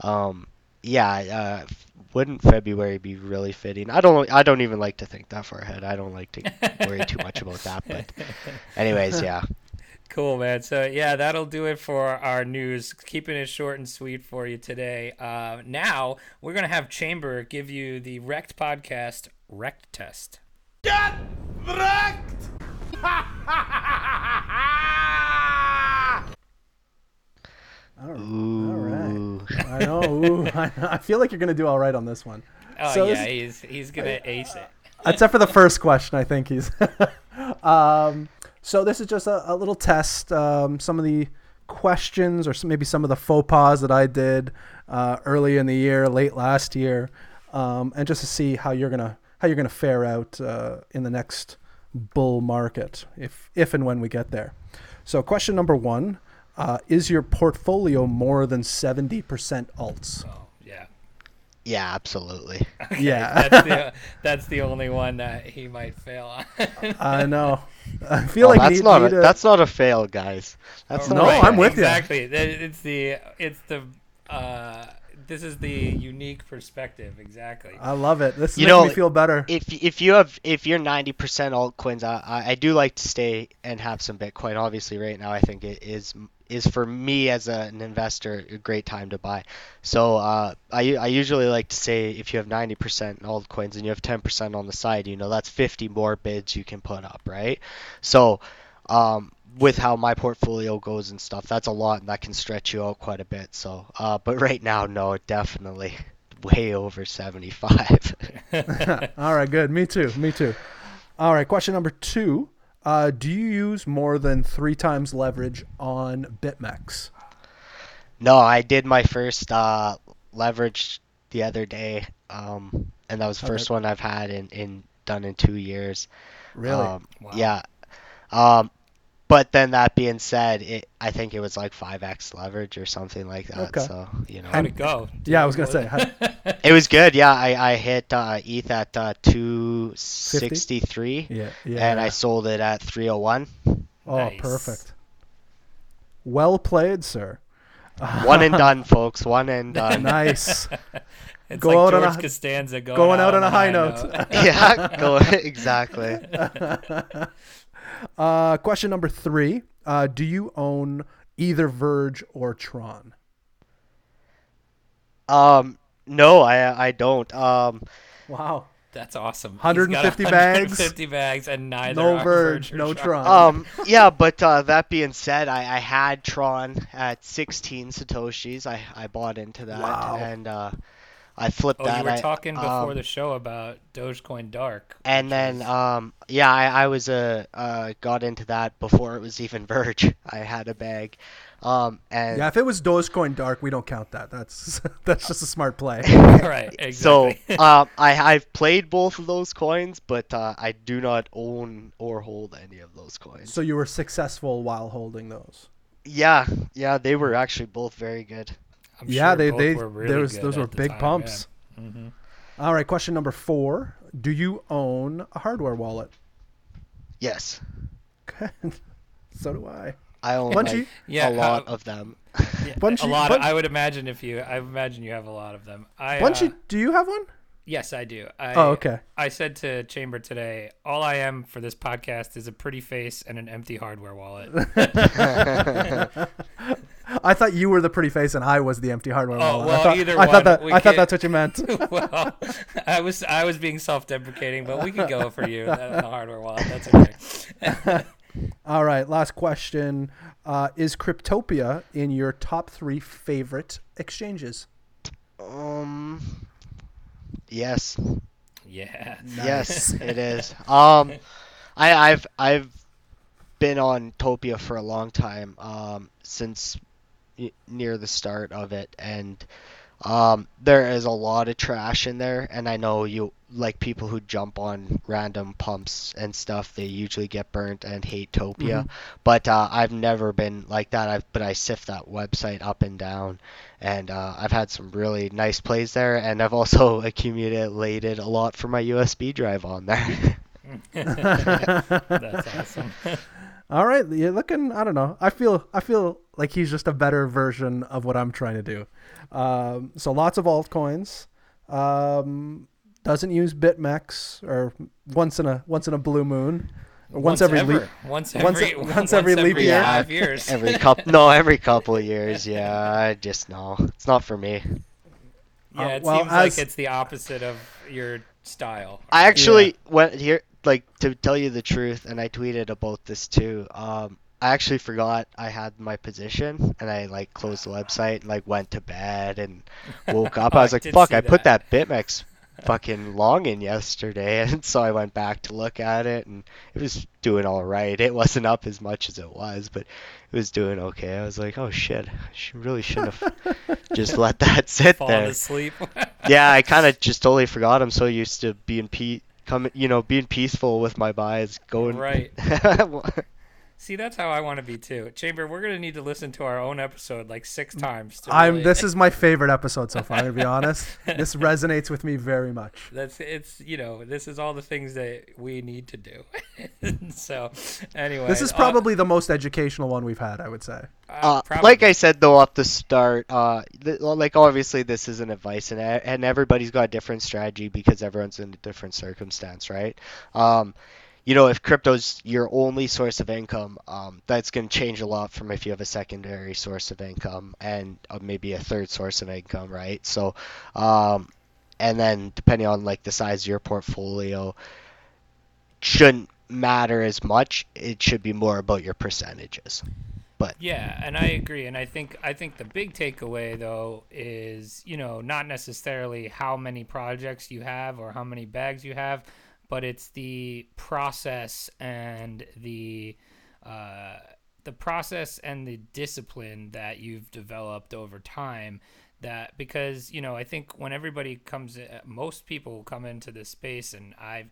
Um, yeah, uh, wouldn't February be really fitting? I don't. I don't even like to think that far ahead. I don't like to worry too much about that. But, anyways, yeah. Cool, man. So, yeah, that'll do it for our news. Keeping it short and sweet for you today. Uh, now, we're going to have Chamber give you the Wrecked Podcast Wrecked Test. Get wrecked! All right. Ooh. All right. I know. Ooh. I feel like you're going to do all right on this one. Oh, so yeah. He's, he's going to ace it. Except for the first question, I think he's... um. So this is just a, a little test. Um, some of the questions, or some, maybe some of the faux pas that I did uh, early in the year, late last year, um, and just to see how you're gonna how you're gonna fare out uh, in the next bull market, if if and when we get there. So question number one: uh, is your portfolio more than seventy percent alts? Oh, yeah. Yeah, absolutely. Okay, yeah. that's, the, that's the only one that he might fail on. I know. I feel oh, like that's need, not need a, a... that's not a fail, guys. That's no, right. I'm with exactly. you. Exactly. It's the it's the uh, this is the unique perspective. Exactly. I love it. This you makes know, me feel better. If if you have if you're ninety percent altcoins, I I do like to stay and have some Bitcoin. Obviously, right now I think it is is for me as a, an investor a great time to buy. So uh, I I usually like to say if you have ninety percent altcoins and you have ten percent on the side, you know, that's fifty more bids you can put up, right? So um, with how my portfolio goes and stuff, that's a lot, and that can stretch you out quite a bit. So, uh, but right now, no, definitely way over seventy-five. All right, good. Me too. Me too. All right, question number two. Uh, do you use more than three times leverage on BitMEX? No, I did my first uh, leverage the other day, um, and that was the first okay. one I've had in, in done in two years. Really? Um, wow. Yeah. Um, but then that being said, it I think it was like five x leverage or something like that. Okay. So you know. How'd it go? Did yeah, I was gonna say. How'd... It was good. Yeah, I I hit uh, E T H at uh, two sixty-three. Yeah, yeah. And I sold it at three oh one. Oh, nice. Perfect. Well played, sir. One and done, folks. One and done. Nice. It's go like out George on a, Costanza going, going out on, on a high, high note. note. Yeah, go, exactly. Uh, question number three. Uh, do you own either Verge or Tron? Um, no, I I don't. Um, wow. That's awesome. one hundred fifty bags. one hundred fifty bags and neither no Verge, no Tron. Um, yeah, but uh, that being said, I, I had Tron at sixteen Satoshis. I, I bought into that. Wow. And uh, I flipped oh, that. Oh, you were I, talking before um, the show about Dogecoin Dark. And then, is... um, yeah, I, I was uh, uh, got into that before it was even Verge. I had a bag. Um, and yeah, if it was Dogecoin Dark, we don't count that. That's that's just a smart play. Right. Exactly. So um, I I've played both of those coins, but uh, I do not own or hold any of those coins. So you were successful while holding those. Yeah, yeah, they were actually both very good. I'm yeah, sure they both they were really there was, good those were big time, pumps. Yeah. Mm-hmm. All right, question number four: do you own a hardware wallet? Yes. Good. So do I. I own like, yeah, a lot uh, of them. Yeah, Bunchu, a lot. Of, I would imagine if you, I imagine you have a lot of them. I, Bunchu, uh, do you have one? Yes, I do. I, oh, okay. I said to Chamber today, all I am for this podcast is a pretty face and an empty hardware wallet. I thought you were the pretty face and I was the empty hardware oh, wallet. Well, I thought, either I one. Thought that, we I thought that's what you meant. Well, I was, I was being self-deprecating, but we could go for you that, the hardware wallet. That's okay. All right, last question. Uh, is Cryptopia in your top three favorite exchanges? Um, yes. Yeah. Nice. Yes, it is. Um, I, I've I've been on Topia for a long time, um, since near the start of it, and um, there is a lot of trash in there, and I know you. Like people who jump on random pumps and stuff, they usually get burnt and hate Topia. Mm-hmm. But uh, I've never been like that. I've but I sift that website up and down, and uh, I've had some really nice plays there. And I've also accumulated a lot for my U S B drive on there. That's awesome. All right, you're looking. I don't know. I feel. I feel like he's just a better version of what I'm trying to do. Um, so lots of altcoins. Um, Doesn't use BitMEX or once in a once in a blue moon, or once, once every leap, once every once, a, once, once every, every leap year, five years. every couple no every couple of years. Yeah, I just know it's not for me. Yeah, it uh, well, seems as, like it's the opposite of your style. I actually yeah. went here like to tell you the truth, and I tweeted about this too. Um, I actually forgot I had my position, and I like closed the website and like went to bed and woke up. oh, I was like, I fuck, I that. put that BitMEX fucking long in yesterday, and so I went back to look at it, and it was doing all right. It wasn't up as much as it was, but it was doing okay. I was like, oh shit, I should, really should have just let that sit Fall there. Falling asleep. Yeah, I kind of just totally forgot. I'm so used to being pe- coming, you know, being peaceful with my buys going right. See, that's how I want to be too. Chamber, we're going to need to listen to our own episode like six times. To I'm. Really... This is my favorite episode so far, to be honest. This resonates with me very much. That's it's, you know, this is all the things that we need to do. So anyway. This is probably uh, the most educational one we've had, I would say. Uh, uh, like I said, though, off the start, uh, th- like obviously this isn't advice, and, and everybody's got a different strategy because everyone's in a different circumstance, right? Um You know, if crypto's your only source of income, um, that's going to change a lot from if you have a secondary source of income and uh, maybe a third source of income, right? So, um, and then depending on like the size of your portfolio, shouldn't matter as much. It should be more about your percentages. But yeah, and I agree, and I think I think the big takeaway though is, you know, not necessarily how many projects you have or how many bags you have, but it's the process and the uh, the process and the discipline that you've developed over time, that because, you know, I think when everybody comes, most people come into this space, and I've,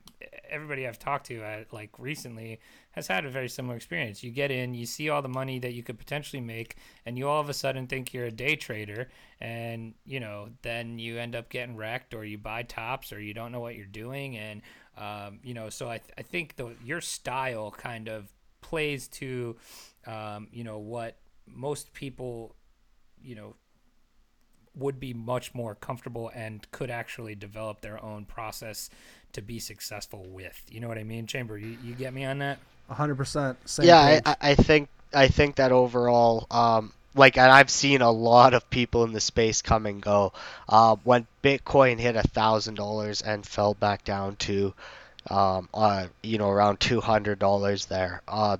everybody I've talked to, I, like recently, has had a very similar experience. You get in, you see all the money that you could potentially make, and you all of a sudden think you're a day trader, and, you know, then you end up getting wrecked, or you buy tops, or you don't know what you're doing. And, um, you know, so I, th- I think the, your style kind of plays to, um, you know, what most people, you know, would be much more comfortable and could actually develop their own process to be successful with. You know what I mean, Chamber? You, you get me on that? one hundred percent. Same yeah, I, I think I think that overall, um, like, and I've seen a lot of people in the space come and go. Uh, when Bitcoin hit one thousand dollars and fell back down to, um, uh, you know, around two hundred dollars there, uh,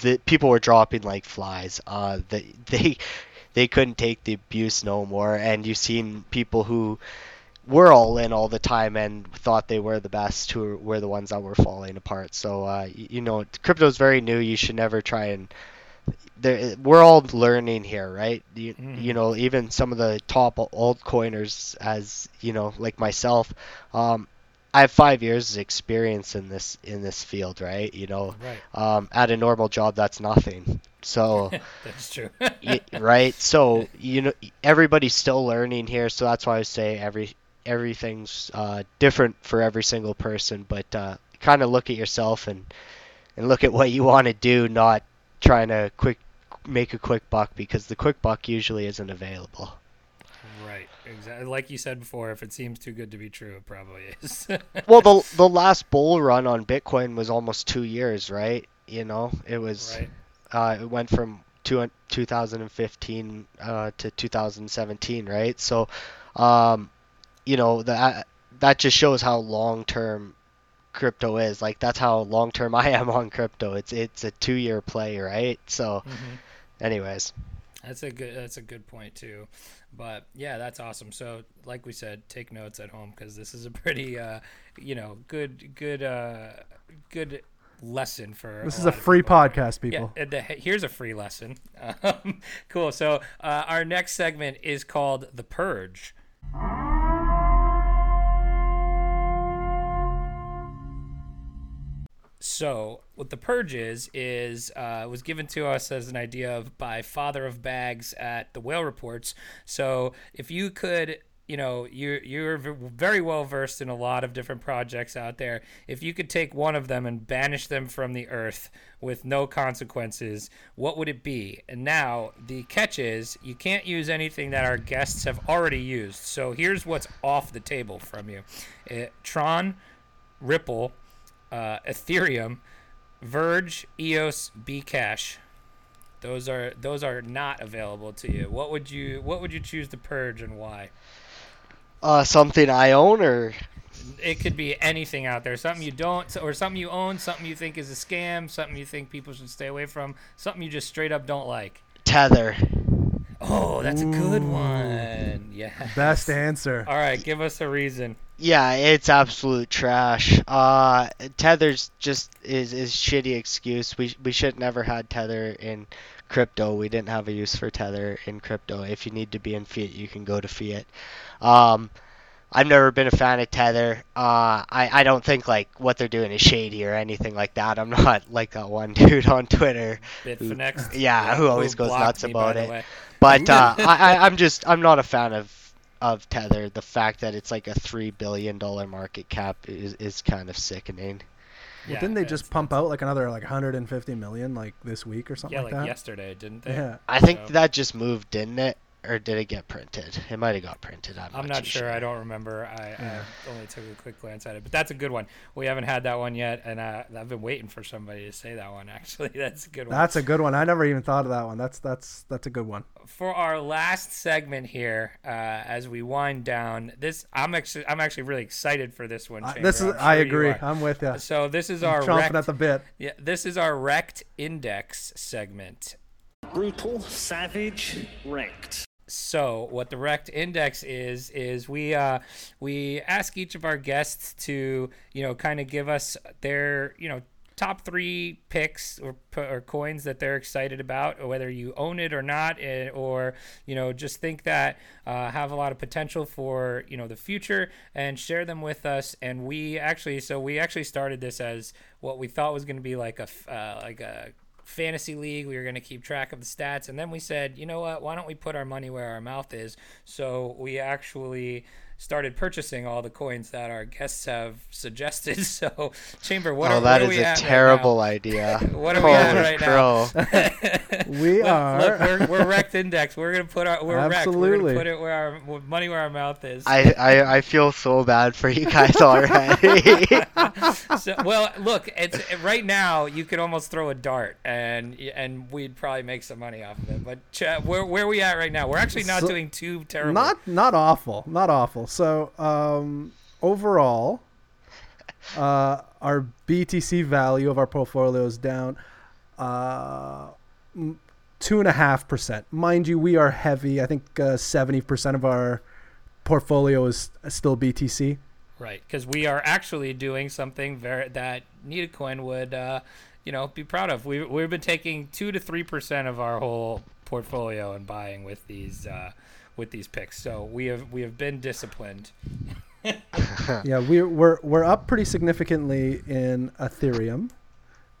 the, people were dropping like flies. Uh, they they... They couldn't take the abuse no more, and you've seen people who were all in all the time and thought they were the best who were the ones that were falling apart. So, uh, you know, crypto's very new. You should never try and... We're all learning here, right? You, mm. you know, even some of the top altcoiners, as, you know, like myself, um, I have five years of experience in this in this field, right? You know, right. Um, at a normal job, that's nothing. So that's true. y- right? So, you know, everybody's still learning here, so that's why I say every everything's uh, different for every single person, but uh, kind of look at yourself and and look at what you want to do, not trying to quick make a quick buck, because the quick buck usually isn't available. Right. Exactly. Like you said before, if it seems too good to be true, it probably is. Well, the the last bull run on Bitcoin was almost two years, right? You know, it was right. Uh, it went from two, two thousand fifteen uh, to two thousand seventeen, right? So, um, you know, that that just shows how long-term crypto is. Like, that's how long-term I am on crypto. It's it's a two-year play, right? So, mm-hmm. anyways. That's a good that's a good point too. But yeah, that's awesome. So like we said, take notes at home, because this is a pretty uh, you know, good good uh, good lesson for this a is a free people. podcast people yeah, the, here's a free lesson. Um, cool. So uh, our next segment is called The Purge. So what The Purge is, is uh, was given to us as an idea of, by Father of Bags at the Whale Reports. So if you could, you know, you're, you're very well versed in a lot of different projects out there. If you could take one of them and banish them from the earth with no consequences, what would it be? And now the catch is you can't use anything that our guests have already used. So here's what's off the table from you. Uh, Tron, Ripple, Uh, Ethereum, Verge, E O S, Bcash. Those are those are not available to you. What would you what would you choose to purge, and why? Uh, something I own, or it could be anything out there. Something you don't, or something you own. Something you think is a scam. Something you think people should stay away from. Something you just straight up don't like. Tether. Oh, that's Ooh. a good one. Yeah. Best answer. All right, give us a reason. Yeah, it's absolute trash. Uh, Tether's just is is shitty excuse. We we should never had Tether in crypto. We didn't have a use for Tether in crypto. If you need to be in fiat, you can go to fiat. Um, I've never been a fan of Tether. Uh, I I don't think like what they're doing is shady or anything like that. I'm not like that one dude on Twitter. Bitfinex. Yeah, who always who goes nuts me, about it. But uh, I, I I'm just I'm not a fan of. of Tether. The fact that it's like a three billion dollar market cap is, is kind of sickening. Yeah, well, didn't they just pump out like another like one hundred fifty million like this week or something? Yeah, like, like that? Yesterday, didn't they? Yeah, I think so. That just moved, didn't it? Or did it get printed? It might have got printed. I'm, I'm not sure. sure. I don't remember. I, yeah. I only took a quick glance at it, but that's a good one. We haven't had that one yet, and I, I've been waiting for somebody to say that one. Actually, that's a good one. That's a good one. I never even thought of that one. That's that's that's a good one. For our last segment here, uh, as we wind down, this I'm actually I'm actually really excited for this one. Uh, this is, sure I agree. I'm with you. So this is I'm our chomping at the bit. Yeah, this is our Wrecked Index segment. Brutal, savage, wrecked. So what the Wrecked Index is, is we uh, we ask each of our guests to, you know, kind of give us their, you know, top three picks or, or coins that they're excited about, or whether you own it or not, or, you know, just think that uh, have a lot of potential for, you know, the future, and share them with us. And we actually, so we actually started this as what we thought was going to be like a, uh, like a fantasy league. We were going to keep track of the stats, and then we said, you know what, why don't we put our money where our mouth is? So we actually started purchasing all the coins that our guests have suggested. So Chamber, what oh, are, that what is are we a terrible right idea what are Holy we at right crow. Now we look, are look, we're, we're wrecked index we're going to put our we're absolutely wrecked. We're going to put it where our where money where our mouth is. I, I I feel so bad for you guys already. So, well, look, it's right now you could almost throw a dart and and we'd probably make some money off of it. But ch- where where are we at right now? We're actually not so, doing too terrible. Not not awful. Not awful. So um, overall, uh, our B T C value of our portfolio is down uh, two and a half percent. Mind you, we are heavy. I think seventy uh, percent of our portfolio is still B T C. Right, because we are actually doing something very, that NitaCoin would, uh, you know, be proud of. We we've been taking two to three percent of our whole portfolio and buying with these uh, with these picks. So we have we have been disciplined. Yeah, we we're we're up pretty significantly in Ethereum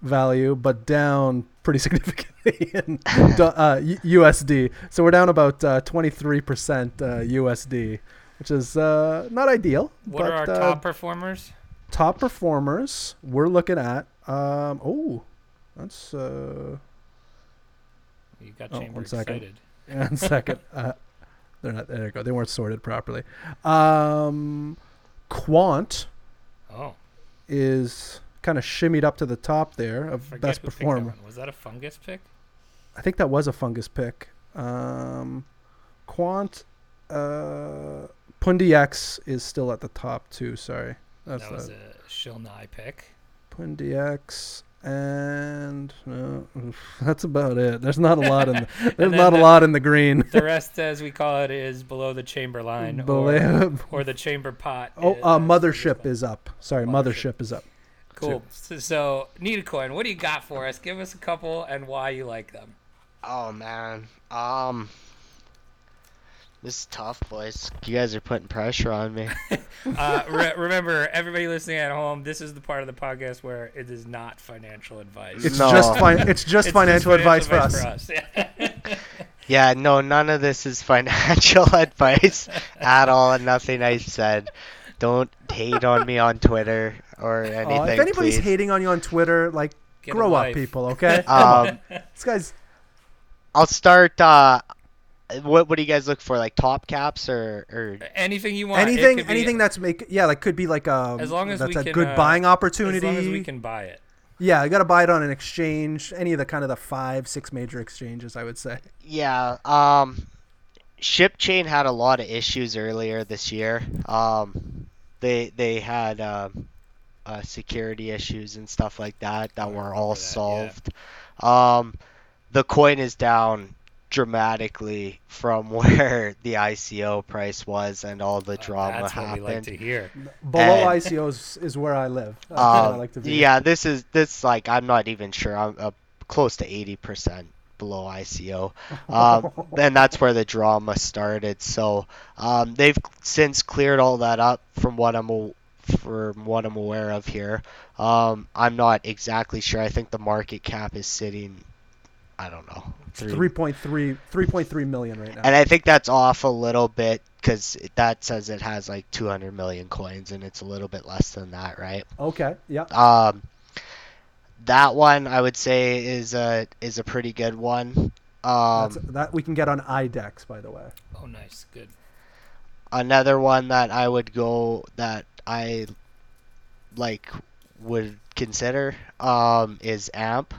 value, but down pretty significantly in uh, U S D. So we're down about twenty-three uh, percent uh, U S D. Which is uh, not ideal. What but, are our uh, top performers? Top performers we're looking at. Um, oh, that's. Uh, you got oh, Chamber excited. Second. One second. Uh, they're not. There you go. They weren't sorted properly. Um, Quant. Oh. Is kind of shimmied up to the top there of best performer. That was that a fungus pick? I think that was a fungus pick. Um, Quant. Uh. Pundi X is still at the top too. Sorry, that's that was a, a Shilnai pick. Pundi X, and no, that's about it. There's not a lot in the, there's not the, a lot in the green. The rest, as we call it, is below the Chamber line below, or, or the Chamber pot. Oh, is, uh, Mothership is up. Sorry, Mothership, Mothership is up. Cool. So, so NitaCoin, what do you got for us? Give us a couple and why you like them. Oh man, um. This is tough, boys. You guys are putting pressure on me. uh, re- remember, everybody listening at home, this is the part of the podcast where it is not financial advice. It's no. just fi- It's just it's financial, financial advice, advice for us. For us. Yeah, no, none of this is financial advice at all. Nothing I said. Don't hate on me on Twitter or anything. Uh, if anybody's please. hating on you on Twitter, like, Get grow up, people, okay? Um, this guy's. I'll start. Uh, What what do you guys look for? Like top caps or, or... anything you want? Anything anything be, that's make yeah like could be like a as long as that's we a can, good uh, buying opportunity. As long as we can buy it. Yeah, you got to buy it on an exchange. Any of the kind of the five six major exchanges, I would say. Yeah. Um, Shipchain had a lot of issues earlier this year. Um, they they had um, uh, security issues and stuff like that that were all that, solved. Yeah. Um, the coin is down dramatically from where the I C O price was and all the drama uh, that's happened. What we like to hear. Below and, I C Os is where I live. That's um, I like to be. Yeah, this is this like I'm not even sure. I'm uh, close to eighty percent below I C O, um, and that's where the drama started. So um, they've since cleared all that up, from what I'm from what I'm aware of here. Um, I'm not exactly sure. I think the market cap is sitting. I don't know. three point three million right now. And I think that's off a little bit because that says it has like two hundred million coins and it's a little bit less than that, right? Okay, yeah. Um, that one I would say is a is a pretty good one. Um, that's, that we can get on I DEX, by the way. Oh, nice. Good. Another one that I would go that I like would consider um, is A M P.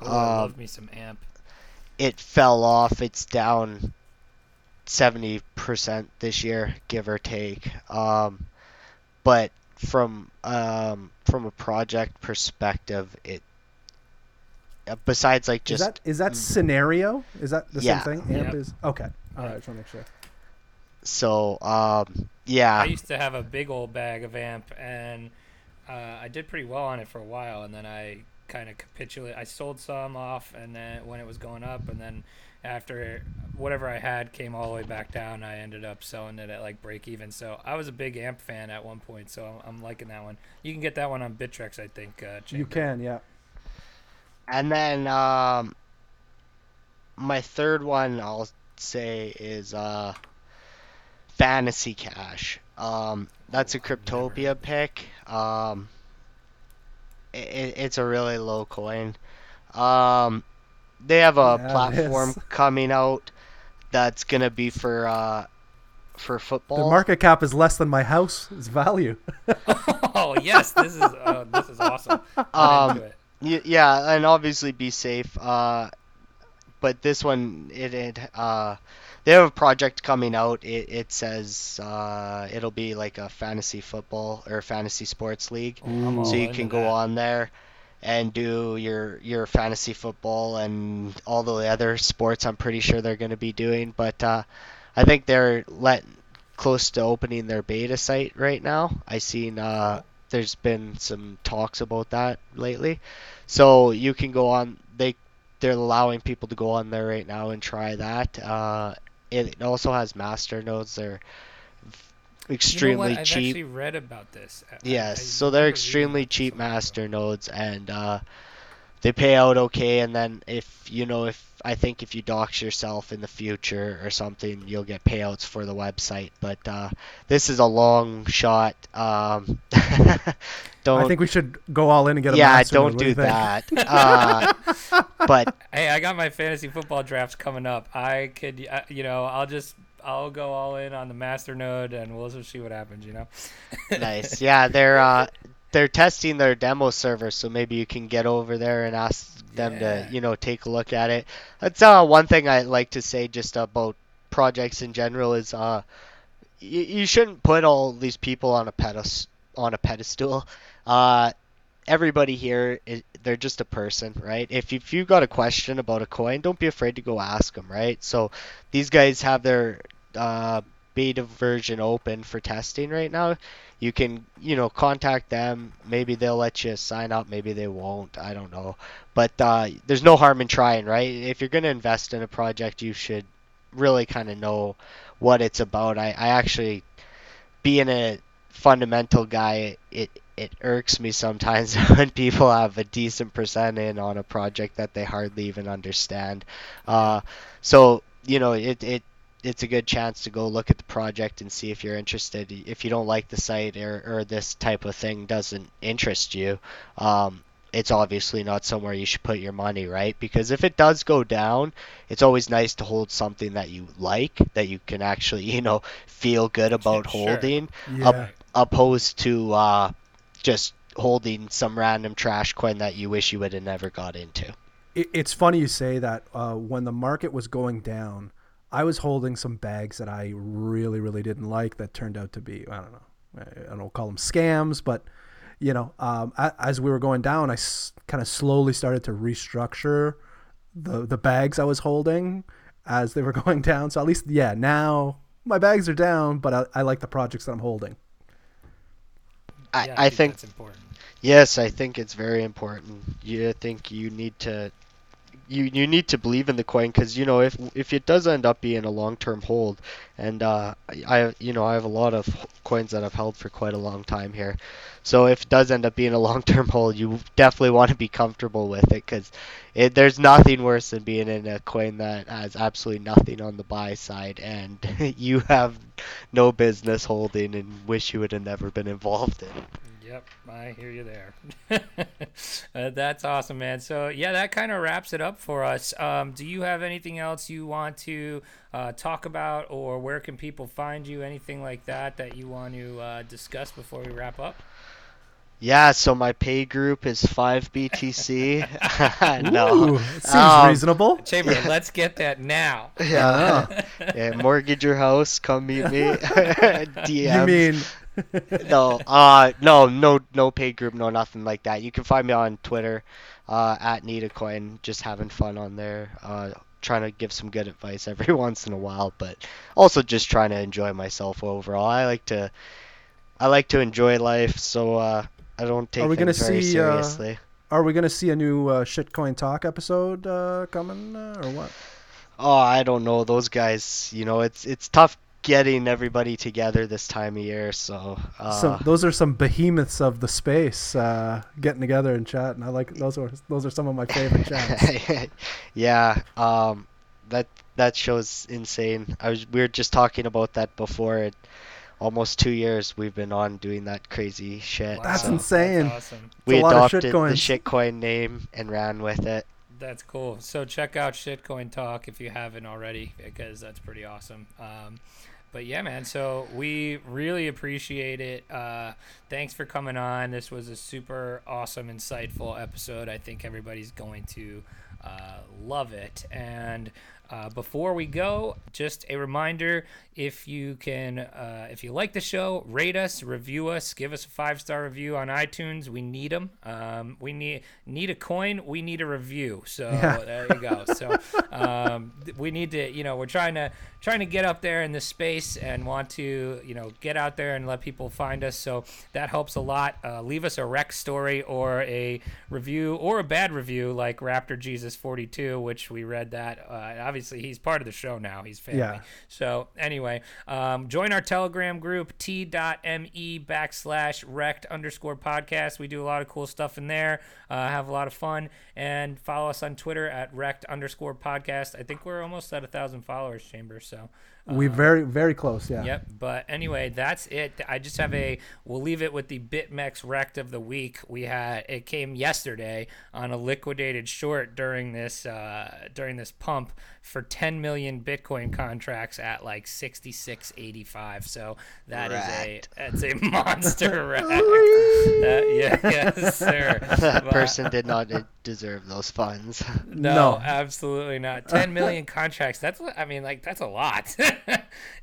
Oh, I love um, me some A M P. It fell off. It's down seventy percent this year, give or take. Um, but from um, from a project perspective, it besides like just is that, is that scenario? Is that the yeah, same thing? A M P yep. is okay. All right, I just want to make sure. So um, yeah, I used to have a big old bag of A M P and. uh, I did pretty well on it for a while, and then I kind of capitulated. I sold some off, and then when it was going up, and then after whatever I had came all the way back down, I ended up selling it at like break even. So I was a big A M P fan at one point, so I'm, I'm liking that one. You can get that one on Bittrex, I think. Uh, you can, yeah. And then um, my third one I'll say is uh, Fantasy Cash. Um, that's a Cryptopia pick. Um, it, it's a really low coin. Um, they have a yeah, platform coming out that's gonna be for uh, for football. The market cap is less than my house. It's value. Oh yes, this is uh, this is awesome. I'm um, into it. Yeah, and obviously be safe. Uh, but this one, it it uh. They have a project coming out. It, it says uh, it'll be like a fantasy football or fantasy sports league. Ooh, so you can go that. on there and do your your fantasy football and all the other sports I'm pretty sure they're going to be doing. But uh, I think they're let close to opening their beta site right now. I seen uh, there's been some talks about that lately. So you can go on. They, they're allowing people to go on there right now and try that. Uh, It also has master nodes. They're extremely you know cheap. I've actually read about this. Yes, I, I so they're extremely cheap master nodes, and uh, they pay out okay. And then if you know, if I think if you dox yourself in the future or something, you'll get payouts for the website. But uh, this is a long shot. Um, don't. I think we should go all in and get a yeah, master node. Yeah, don't do, do that. uh, but hey, I got my fantasy football drafts coming up. I could, uh, you know, I'll just, I'll go all in on the master node, and we'll just see what happens, you know. Nice. Yeah, they're uh, they're testing their demo server, so maybe you can get over there and ask them yeah. to, you know, take a look at it. That's uh, one thing I like to say just about projects in general is uh, you, you shouldn't put all these people on a pedest- on a pedestal. Uh, everybody here is, they're just a person, right? If you, if you've got a question about a coin, don't be afraid to go ask them, right? So these guys have their uh, beta version open for testing right now. You can, you know, contact them. Maybe they'll let you sign up. Maybe they won't. I don't know. But uh, there's no harm in trying, right? If you're going to invest in a project, you should really kind of know what it's about. I, I actually, being a fundamental guy, it it irks me sometimes when people have a decent percent in on a project that they hardly even understand. Uh, so, you know, it, it it's a good chance to go look at the project and see if you're interested. If you don't like the site or, or this type of thing doesn't interest you, um, it's obviously not somewhere you should put your money, right? Because if it does go down, it's always nice to hold something that you like, that you can actually, you know, feel good about sure. holding, yeah. up, opposed to... Uh, just holding some random trash coin that you wish you would have never got into. It's funny you say that. Uh, when the market was going down, I was holding some bags that I really, really didn't like that turned out to be, I don't know, I don't call them scams, but, you know, um, as we were going down, I s- kind of slowly started to restructure the, the bags I was holding as they were going down. So at least, yeah, now my bags are down, but I, I like the projects that I'm holding. I, yeah, I, I think, think that's important. Yes, I think it's very important. You think you need to you, you need to believe in the coin, because you know if if it does end up being a long-term hold, and uh, I you know I have a lot of coins that I've held for quite a long time here, so if it does end up being a long-term hold, you definitely want to be comfortable with it, because there's nothing worse than being in a coin that has absolutely nothing on the buy side and you have no business holding and wish you would have never been involved in it. Yep, I hear you there. uh, that's awesome, man. So, yeah, that kind of wraps it up for us. Um, do you have anything else you want to uh, talk about, or where can people find you, anything like that that you want to uh, discuss before we wrap up? Yeah, so my pay group is five B T C. No. Ooh, seems um, reasonable. Chamber, yeah. Let's get that now. Yeah. Yeah, mortgage your house, come meet me. D M. You mean... no, uh, no, no, no pay group, no nothing like that. You can find me on Twitter uh, at NitaCoin, just having fun on there, uh, trying to give some good advice every once in a while, but also just trying to enjoy myself overall. I like to, I like to enjoy life, so uh, I don't take them very see, seriously. Uh, are we going to see a new uh, Shitcoin Talk episode uh, coming uh, or what? Oh, I don't know. Those guys, you know, it's it's tough getting everybody together this time of year. So, uh, so those are some behemoths of the space uh, getting together and chatting. I like those are those are some of my favorite chats. yeah, um, that that show's insane. I was we were just talking about that before. It, almost two years we've been on doing that crazy shit. Wow, that's so insane. That's awesome. We adopted the Shitcoin name and ran with it. That's cool. So check out Shitcoin Talk if you haven't already, because that's pretty awesome. Um, but yeah, man, so we really appreciate it. Uh, thanks for coming on. This was a super awesome, insightful episode. I think everybody's going to uh, love it. And uh, before we go, just a reminder, if you can, uh, if you like the show, rate us, review us, give us a five-star review on iTunes. We need them. Um, we need, need a coin. We need a review. So yeah. There you go. So um, we need to, you know, we're trying to, trying to get up there in this space and want to, you know, get out there and let people find us. So that helps a lot. Uh, leave us a wreck story or a review or a bad review like Raptor Jesus forty-two, which we read that. Uh, obviously he's part of the show now. He's family. Yeah. So anyway, um, join our Telegram group, t.me backslash wrecked underscore podcast. We do a lot of cool stuff in there. Uh, have a lot of fun. And follow us on Twitter at wrecked underscore podcast. I think we're almost at a thousand followers, Chamber. So uh, we very, very close. Yeah. Yep. But anyway, that's it. I just have a, we'll leave it with the BitMEX wrecked of the week. We had, it came yesterday on a liquidated short during this, uh, during this pump for ten million Bitcoin contracts at like sixty-six eighty-five. So that Rat. is a, that's a monster wreck. That, yeah, yes, sir. That but, person did not deserve those funds. No, no, absolutely not. ten million contracts. That's what, I mean, like that's a lot,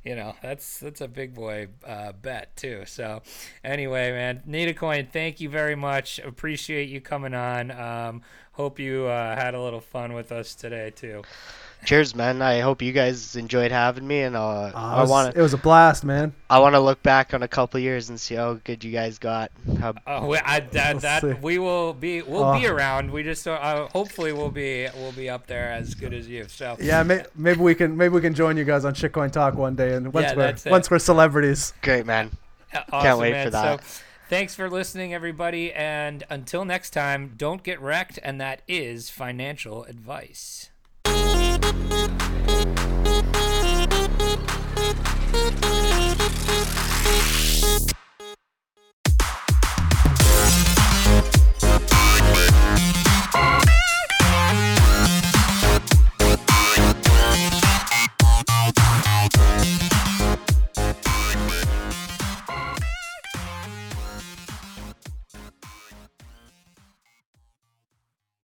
you know, that's, that's a big boy uh, bet too. So anyway, man, NitaCoin, thank you very much. Appreciate you coming on. Um, hope you uh, had a little fun with us today too. Cheers, man. I hope you guys enjoyed having me, and uh, oh, I want it was a blast, man. I want to look back on a couple of years and see how good you guys got. How... Oh, I, that, that we will be we'll oh. be around. We just uh, hopefully we'll be we'll be up there as good as you. So yeah, may, maybe we can maybe we can join you guys on Shitcoin Talk one day, and once yeah, we're once we're celebrities. Great, man. Awesome, Can't wait man. for that. So, thanks for listening, everybody, and until next time, don't get wrecked, and that is financial advice.